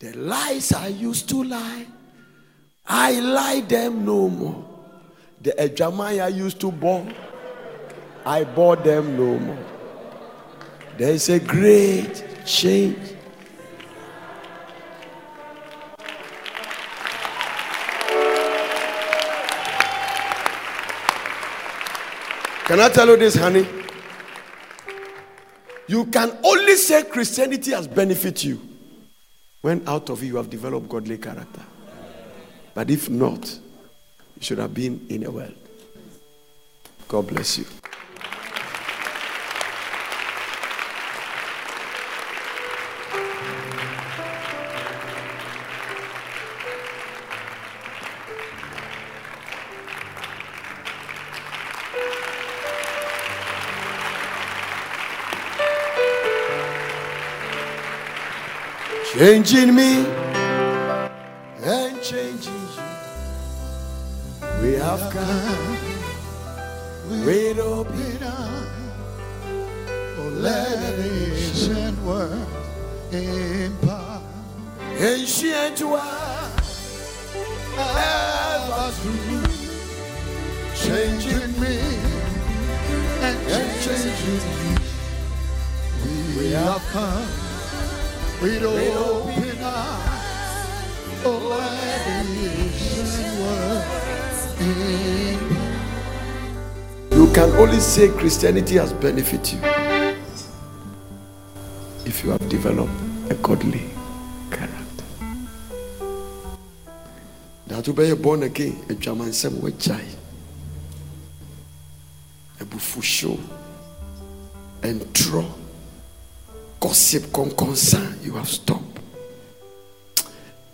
The lies I used to lie, I lie them no more. The Jeremiah I used to bore, I bore them no more. There is a great change. Can I tell you this, honey? You can only say Christianity has benefited you when out of you have developed godly character. But if not, you should have been in a world. God bless you. Changing me and changing you. We have come with open arms. Oh, let it ancient world Empa ancient one ever true, changing me and changing you. We have come with open eyes, oh, ancient one. You can only say Christianity has benefited you if you have developed a godly character. That will be born again, a German Sam with Jai, a Bufusho, and draw gossip concern. You have stopped.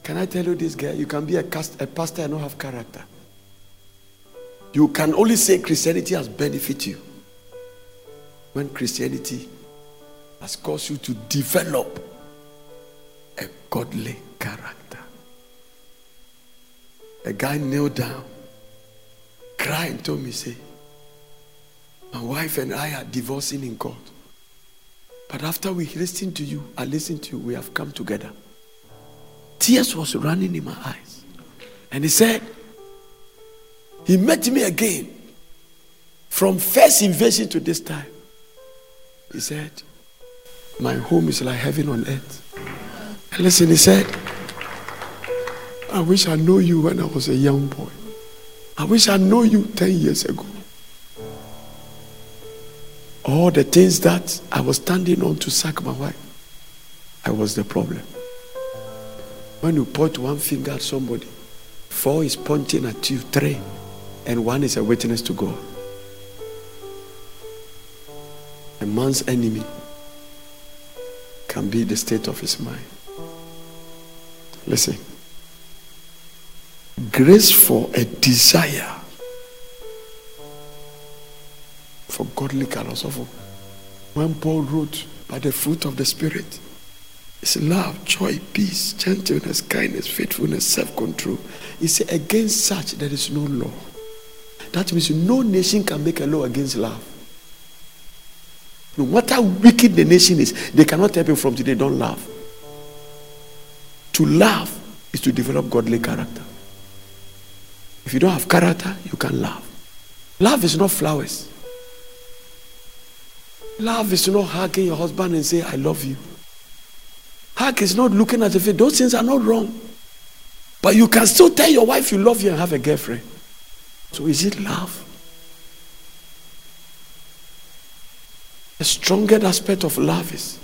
Can I tell you this, guy? You can be a pastor and not have character. You can only say Christianity has benefited you when Christianity has caused you to develop a godly character. A guy knelt down, cried and told me, say, my wife and I are divorcing in court. But after we listened to you, I listened to you, we have come together. Tears was running in my eyes. And he said, he met me again. From first invasion to this time, he said, my home is like heaven on earth. And listen, he said, I wish I knew you when I was a young boy. I wish I knew you 10 years ago. All the things that I was standing on to sack my wife, I was the problem. When you point one finger at somebody, 4 is pointing at you, 3, and 1 is a witness to God. A man's enemy can be the state of his mind. Listen. Grace for a desire for godly character. When Paul wrote, by the fruit of the Spirit, it's love, joy, peace, gentleness, kindness, faithfulness, self-control. He said, against such there is no law. That means no nation can make a law against love. No matter how wicked the nation is, they cannot help you from today. Don't laugh. To laugh is to develop godly character. If you don't have character, you can't laugh. Love is not flowers. Love is not hugging your husband and say, I love you. Hug is not looking at the face. Those things are not wrong. But you can still tell your wife you love you and have a girlfriend. So is it love? The strongest aspect of love is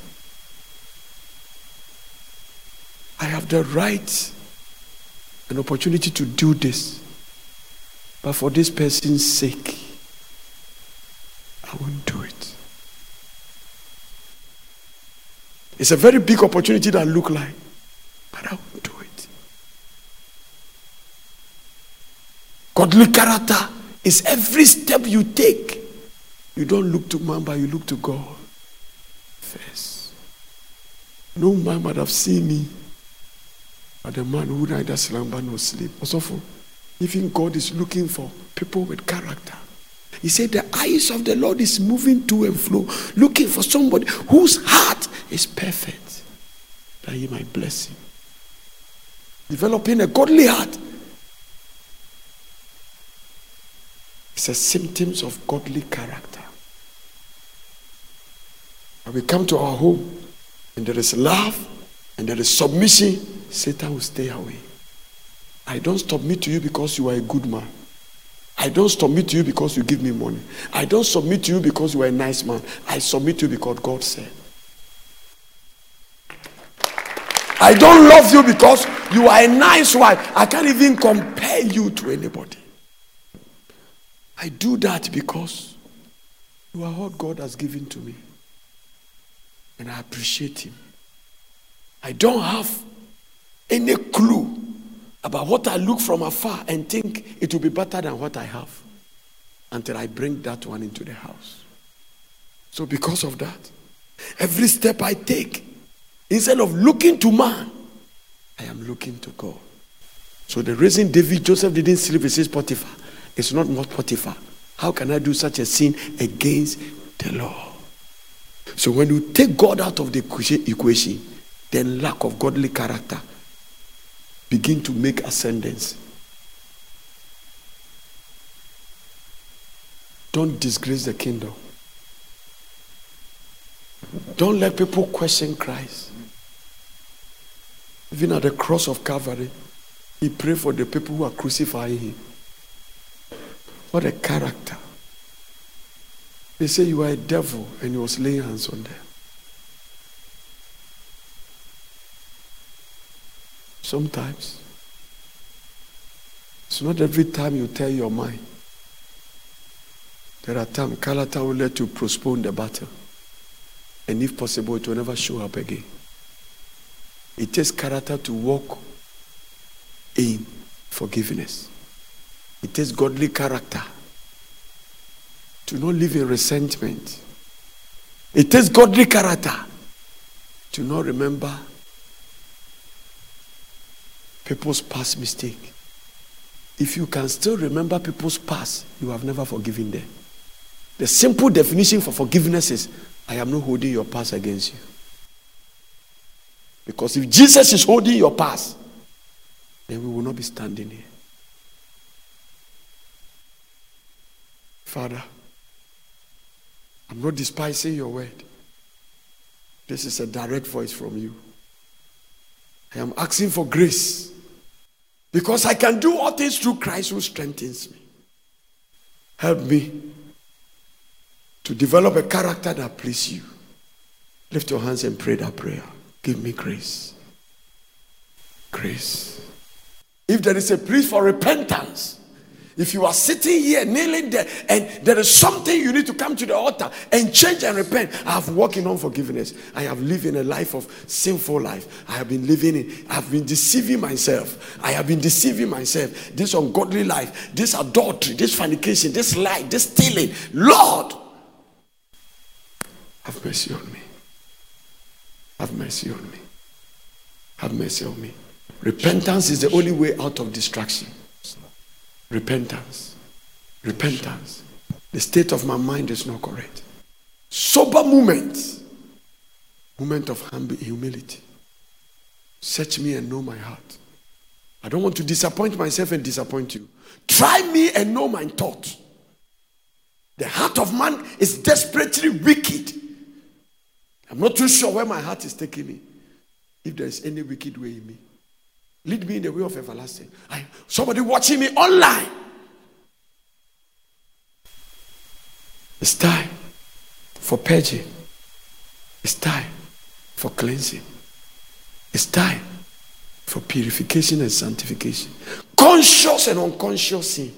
I have the right and opportunity to do this, but for this person's sake, I won't do it. It's a very big opportunity that look like, but I won't do it. Godly character is every step you take. You don't look to man, but you look to God first. No man might have seen me, but the man who neither slumber nor sleep. Also, even God is looking for people with character. He said, the eyes of the Lord is moving to and fro, looking for somebody whose heart is perfect, that he might bless him. Developing a godly heart. It's a symptoms of godly character. When we come to our home and there is love and there is submission, Satan will stay away. I don't submit to you because you are a good man. I don't submit to you because you give me money. I don't submit to you because you are a nice man. I submit to you because God said. I don't love you because you are a nice wife. I can't even compare you to anybody. I do that because you are what God has given to me. And I appreciate him. I don't have any clue about what I look from afar and think it will be better than what I have until I bring that one into the house. So because of that, every step I take, instead of looking to man, I am looking to God. So the reason Joseph didn't sleep is his Potiphar. It's not Potiphar. How can I do such a sin against the law? So when you take God out of the equation, then lack of godly character begin to make ascendance. Don't disgrace the kingdom. Don't let people question Christ. Even at the cross of Calvary, he prayed for the people who are crucifying him. What a character. They say you are a devil, and he was laying hands on them. Sometimes, it's not every time you tell your mind. There are times character will let you postpone the battle. And if possible, it will never show up again. It takes character to walk in forgiveness. It takes godly character to not live in resentment. It takes godly character to not remember people's past mistake. If you can still remember people's past, you have never forgiven them. The simple definition for forgiveness is, I am not holding your past against you. Because if Jesus is holding your past, then we will not be standing here. Father, I'm not despising your word. This is a direct voice from you. I am asking for grace, because I can do all things through Christ who strengthens me. Help me to develop a character that pleases you. Lift your hands and pray that prayer. Give me grace. Grace. If there is a plea for repentance, if you are sitting here, kneeling there, and there is something you need to come to the altar and change and repent. I have walked in unforgiveness. I have lived in a life of sinful life. I have been living in, I have been deceiving myself. I have been deceiving myself. This ungodly life, this adultery, this fornication, this lie, this stealing. Lord, have mercy on me. Have mercy on me. Have mercy on me. Repentance is the only way out of destruction. Repentance. Repentance. The state of my mind is not correct. Sober moment. Moment of humility. Search me and know my heart. I don't want to disappoint myself and disappoint you. Try me and know my thought. The heart of man is desperately wicked. I'm not too sure where my heart is taking me. If there is any wicked way in me, lead me in the way of everlasting. Somebody watching me online. It's time for purging. It's time for cleansing. It's time for purification and sanctification. Conscious and unconscious sin.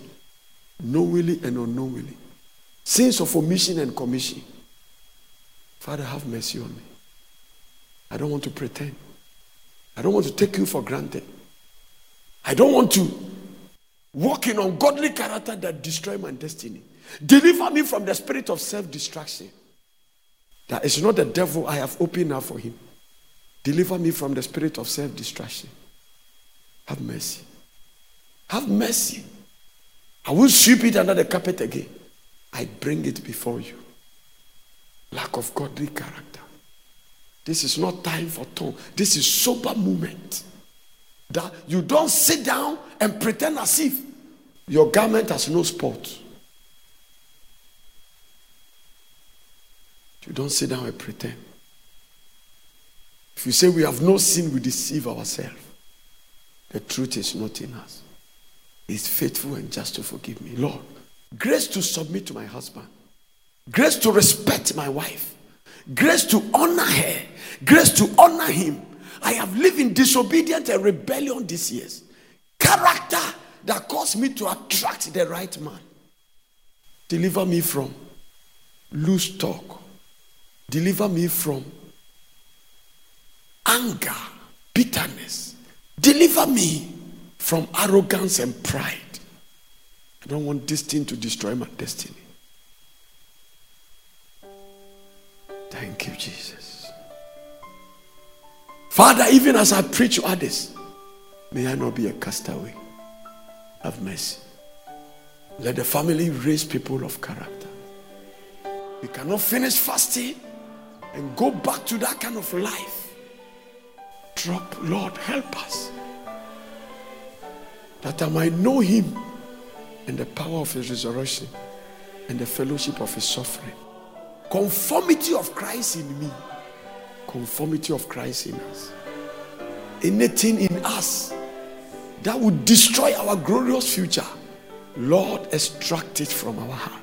Knowingly and unknowingly. Sins of omission and commission. Father, have mercy on me. I don't want to pretend. I don't want to take you for granted. I don't want to walk in ungodly character that destroy my destiny. Deliver me from the spirit of self-destruction. That is not the devil, I have opened up for him. Deliver me from the spirit of self-destruction. Have mercy. Have mercy. I will sweep it under the carpet again. I bring it before you. Lack of godly character. This is not time for tongue. This is sober moment. That you don't sit down and pretend as if your garment has no spot. You don't sit down and pretend. If you say we have no sin, we deceive ourselves. The truth is not in us. He's faithful and just to forgive me. Lord, grace to submit to my husband. Grace to respect my wife. Grace to honor her. Grace to honor him. I have lived in disobedience and rebellion these years. Character that caused me to attract the right man. Deliver me from loose talk. Deliver me from anger, bitterness. Deliver me from arrogance and pride. I don't want this thing to destroy my destiny. Thank you, Jesus. Father, even as I preach to others, may I not be a castaway. Have mercy. Let the family raise people of character. We cannot finish fasting and go back to that kind of life. drop. Lord, help us, that I might know him and the power of his resurrection and the fellowship of his suffering. Conformity of Christ in me. Conformity of Christ in us. Anything in us that would destroy our glorious future, Lord, extract it from our heart.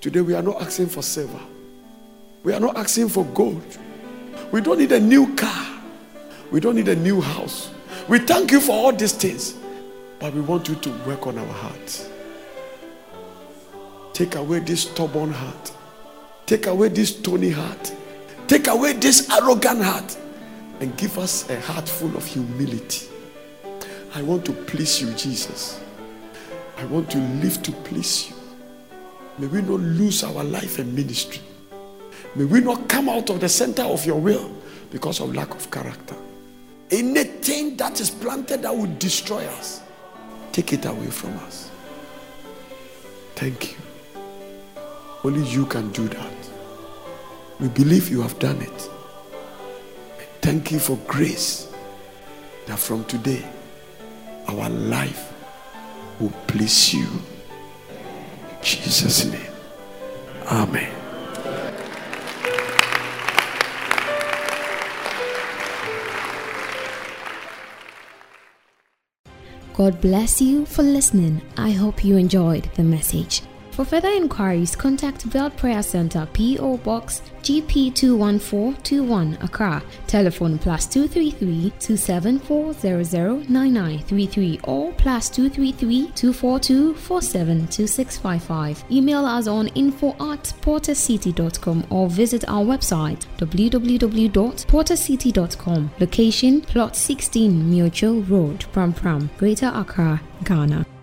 Today we are not asking for silver. We are not asking for gold. We don't need a new car. We don't need a new house. We thank you for all these things, but we want you to work on our hearts. Take away this stubborn heart. Take away this stony heart. Take away this arrogant heart and give us a heart full of humility. I want to please you, Jesus. I want to live to please you. May we not lose our life and ministry. May we not come out of the center of your will because of lack of character. Anything that is planted that will destroy us, take it away from us. Thank you. Only you can do that. We believe you have done it. Thank you for grace, that from today, our life will please you. In Jesus' name. Amen. God bless you for listening. I hope you enjoyed the message. For further inquiries, contact Veiled Prayer Center, P.O. Box GP21421, Accra. Telephone +233 274 009933 or +233 242 472 655. Email us on info@portescity.com or visit our website www.portescity.com. Location Plot 16 Miocho Road, Prampram, Greater Accra, Ghana.